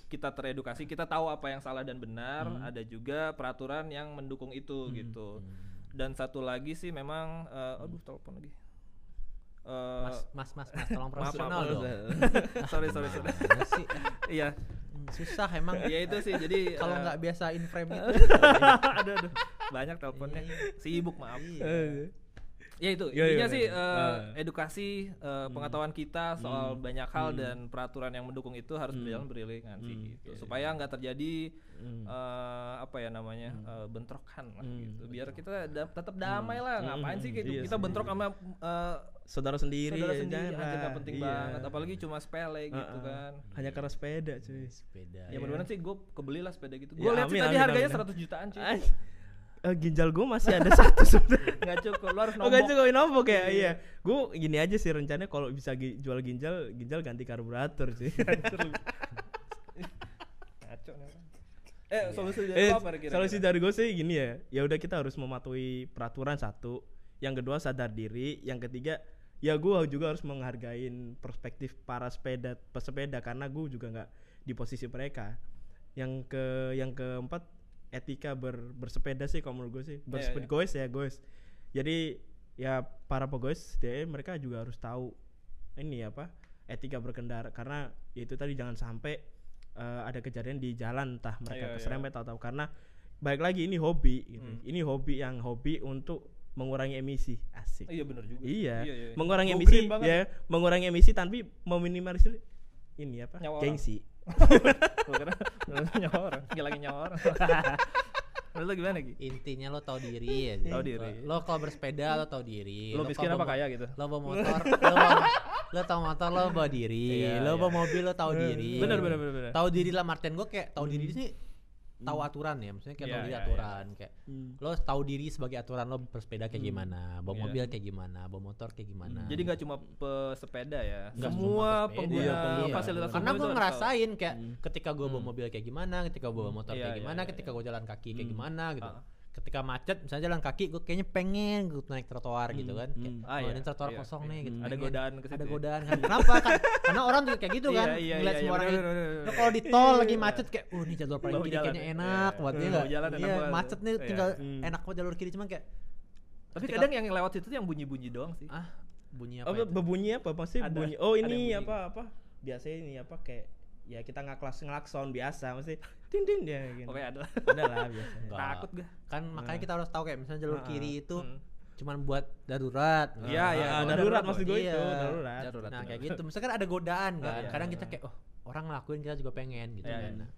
kita teredukasi, kita tahu apa yang salah dan benar, hmm. ada juga peraturan yang mendukung itu hmm. gitu. Dan satu lagi sih memang uh, aduh telepon lagi. Uh, mas, mas, mas, mas tolong profesional dong. sorry, sorry, sorry. Iya. Susah emang. Ya itu sih. Jadi kalau nggak uh, biasa in frame itu, aduh, aduh, banyak teleponnya. Sibuk maaf. Iya. Ya itu. Yo, intinya yo, sih yo. Uh, edukasi uh, hmm. pengetahuan kita soal hmm. banyak hal hmm. dan peraturan yang mendukung itu harus hmm. berjalan beriringan hmm. sih gitu. Okay. Supaya nggak terjadi hmm. uh, apa ya namanya hmm. uh, bentrokan lah hmm. gitu. Biar kita da- tetap damai hmm. lah. Ngapain hmm. sih gitu? Iya, kita bentrok iya. sama uh, saudara sendiri, saudara sendiri agak penting iya. banget, apalagi cuma sepele uh-uh. gitu kan. Hanya karena sepeda, cuy. Sepeda. Ya, ya. Mudah-mudahan sih gue kebelilah sepeda gitu. Gue ya, lihat sih tadi harganya amin. seratus jutaan, cuy. Uh, ginjal gue masih ada satu sebenarnya. Enggak cukup, lu harus nombok. Enggak oh, cukup nombok ya. Iya. Gue gini aja sih rencananya kalau bisa gi- jual ginjal, ginjal ganti karburator, cuy. Kacau nih. Eh, solusi dari eh, apa kira-kira? Solusi dari gue sih gini ya. Ya udah kita harus mematuhi peraturan satu. Yang kedua sadar diri, yang ketiga ya gue juga harus menghargain perspektif para sepeda pesepeda karena gue juga nggak di posisi mereka. Yang ke yang keempat etika ber, bersepeda sih kalau menurut gue sih bersepeda guys ya guys. Jadi ya para pegoes deh mereka juga harus tahu ini apa etika berkendara karena ya itu tadi jangan sampai uh, ada kejadian di jalan entah mereka keserempet atau karena balik lagi ini hobi gitu. Hmm. Ini hobi yang hobi untuk mengurangi emisi asik. Iya benar juga. Iya, iya, iya. Mengurangi Go emisi ya, mengurangi emisi tapi meminimalisir ini apa? Nyawa gengsi. Karena nyawa orang, hilangin nyawa orang. Lalu gimana lagi? Intinya lo tahu diri ya. Tahu diri. Lo kalau bersepeda lo tahu diri. Lo miskin apa kaya gitu. Lo bawa motor, lo bawa, lo tahu motor lo bawa diri. Iya, lo bawa iya. mobil lo tahu diri. Benar benar benar. Tahu diri lah Martin gue kayak tahu hmm. diri sih. Tahu aturan ya, maksudnya kayak yeah, tahu diri yeah, aturan yeah. kayak hmm. lo tahu diri sebagai aturan lo bersepeda kayak hmm. gimana, bawa yeah. mobil kayak gimana, bawa motor kayak gimana. Jadi nggak cuma pesepeda ya, gak semua pengguna iya, fasilitas. Karena gue ngerasain tahu. Kayak hmm. ketika gue bawa mobil kayak gimana, ketika gue bawa motor yeah, kayak gimana, yeah, yeah, ketika gue jalan kaki kayak hmm. gimana gitu. Ah. Ketika macet misalnya jalan kaki gue kayaknya pengen gue naik trotoar hmm, gitu kan kayak, ah, oh, iya, trotoar iya, kosong iya, nih gitu. Ada pengen, godaan ke situ ada godaan kan kenapa kan karena orang tuh kayak gitu kan iya, iya, ngeliat iya, semua iya, orang iya, kalau di tol iya, lagi macet kayak uh nih jalur paling kiri kayaknya enak buat dia iya macet nih tinggal enak buat jalur kiri cuman kayak tapi kadang yang lewat situ yang bunyi-bunyi doang sih ah bunyi apa bunyi apa pasti bunyi oh ini apa apa biasanya ini apa kayak ya kita ngaklas ngelakson biasa mesti tindin ya gitu. Oke, ada. Ada lah biasa. Takut gua. Kan makanya kita harus tahu kayak misalnya jalur uh, kiri itu uh. cuman buat darurat. Iya, iya, uh, darurat maksud gue iya. itu, darurat. darurat nah, kayak gitu. Misalkan ada godaan kan. Iya, Kadang iya. kita kayak oh, orang ngelakuin kita juga pengen gitu iya, kan. Iya. Nah,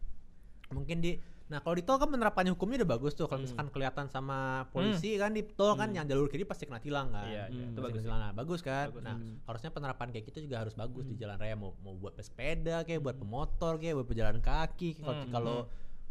mungkin di Nah, kalau di tol kan penerapannya hukumnya udah bagus tuh. Kalau hmm. misalkan kelihatan sama polisi hmm. kan di tol kan hmm. yang jalur kiri pasti kena tilang kan. Iya, iya. Hmm. Itu bagus. Nah, bagus kan? Bagus. Nah, hmm. harusnya penerapan kayak gitu juga harus bagus hmm. di jalan raya mau mau buat pesepeda kayak buat pemotor kayak buat pejalan kaki. Kalau hmm. kalau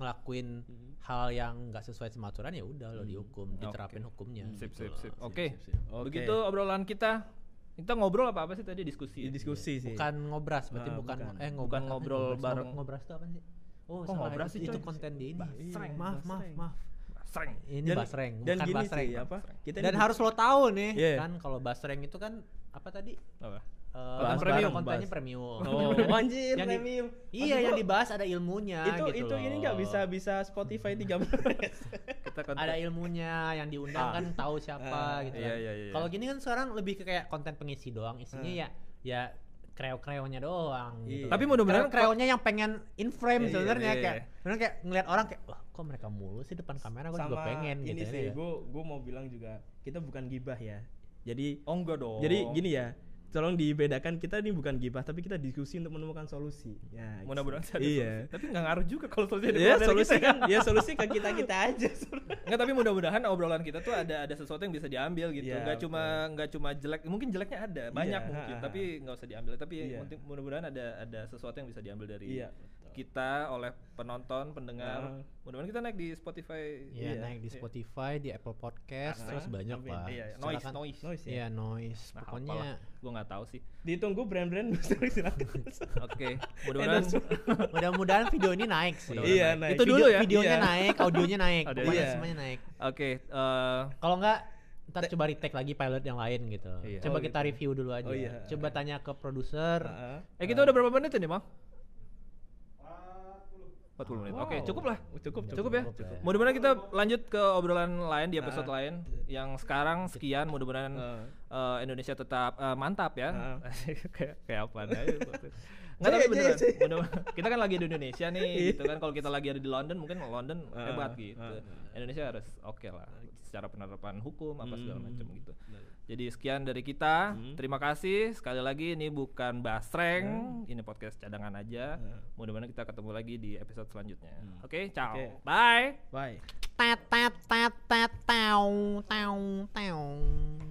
ngelakuin hmm. hal yang enggak sesuai sama aturan ya udah lo dihukum, diterapin okay. hukumnya. Hmm. Sip, gitu sip, sip. Oke. Okay. Okay. Begitu obrolan kita. Kita ngobrol apa apa sih tadi diskusi? Ya, diskusi sih. Bukan ngobras, berarti ah, bukan, bukan eh bukan ngobrol ngobras, bareng. Ngobras itu apa sih? Oh, oh salah berarti itu, itu konten di ini. Basreng, maaf, maaf, maaf. Basreng. Ini Basreng, bukan Basreng apa? Kita dan harus lo tahu nih, yeah. kan kalau Basreng itu kan apa tadi? Apa? Uh, premium kontennya premium. Oh, anjir yang premium. Di, iya, yang dibahas ada ilmunya itu, gitu. Itu loh. Ini enggak bisa bisa Spotify tiga belas. Kita konten. Ada ilmunya yang diundang kan tahu siapa gitu kan. Iya, iya, iya. Kalau gini kan sekarang lebih ke kayak konten pengisi doang, isinya ya ya kreo-kreonya doang gitu. Tapi mudah-mudahan kreonya yang pengen in frame sebenarnya kayak benar kayak ngelihat orang kayak wah kok mereka mulu sih depan kamera gue juga pengen gitu ya. Ini sih gue gue mau bilang juga kita bukan gibah ya. Jadi oh enggak dong. Jadi gini ya. Tolong dibedakan kita ini bukan gibah tapi kita diskusi untuk menemukan solusi. Ya, mudah-mudahan ada iya. solusi. Tapi enggak ngaruh juga kalau solusi ada. Ya, solusi kan ya solusi ke kita-kita aja. Enggak, tapi mudah-mudahan obrolan kita tuh ada ada sesuatu yang bisa diambil gitu. Enggak ya, cuma enggak cuma jelek. Mungkin jeleknya ada, banyak ya, mungkin, ha, ha. tapi enggak usah diambil. Tapi ya. mudah-mudahan ada ada sesuatu yang bisa diambil dari ya. kita oleh penonton, pendengar. Uh. Mudah-mudahan kita naik di Spotify. Iya, yeah, naik di Spotify, yeah. di Apple Podcast, uh-huh. terus banyak lah. Iya, yeah, noise, noise, noise. Iya, yeah, noise. Nah, pokoknya apalah. Gua nggak tahu sih. Ditunggu brand-brand story silakan. Oke, mudah-mudahan mudah-mudahan video ini naik sih. Iya, naik. Itu dulu ya. Videonya naik, audionya naik, pokoknya semuanya naik. Oke, kalau nggak ntar coba retake lagi pilot yang lain gitu. Iya. Coba oh, kita gitu. Review dulu aja. Oh, iya. Coba tanya ke produser. Uh, uh, eh kita uh, udah berapa menit ini, Mang? empat puluh menit. Wow. Oke, okay, cukup lah. Cukup, cukup, cukup ya. Cukup, ya. Mudah-mudahan kita lanjut ke obrolan lain di episode uh, lain. Yang sekarang sekian, mudah-mudahan uh, uh, Indonesia tetap uh, mantap ya. Uh, kayak kayak apaan aja. Nggak tapi beneran, mudah-mudahan kita kan lagi di Indonesia nih gitu kan. Kalau kita lagi ada di London, mungkin London uh, hebat gitu. Uh, uh, Indonesia harus oke okay lah secara penerapan hukum apa segala macam gitu. Jadi sekian dari kita, terima kasih sekali lagi. Ini bukan Basreng, ini podcast cadangan aja. Mudah-mudahan kita ketemu lagi di episode selanjutnya. Oke, okay, ciao, okay. Bye, bye. Tat tat tat tat tau tau tau.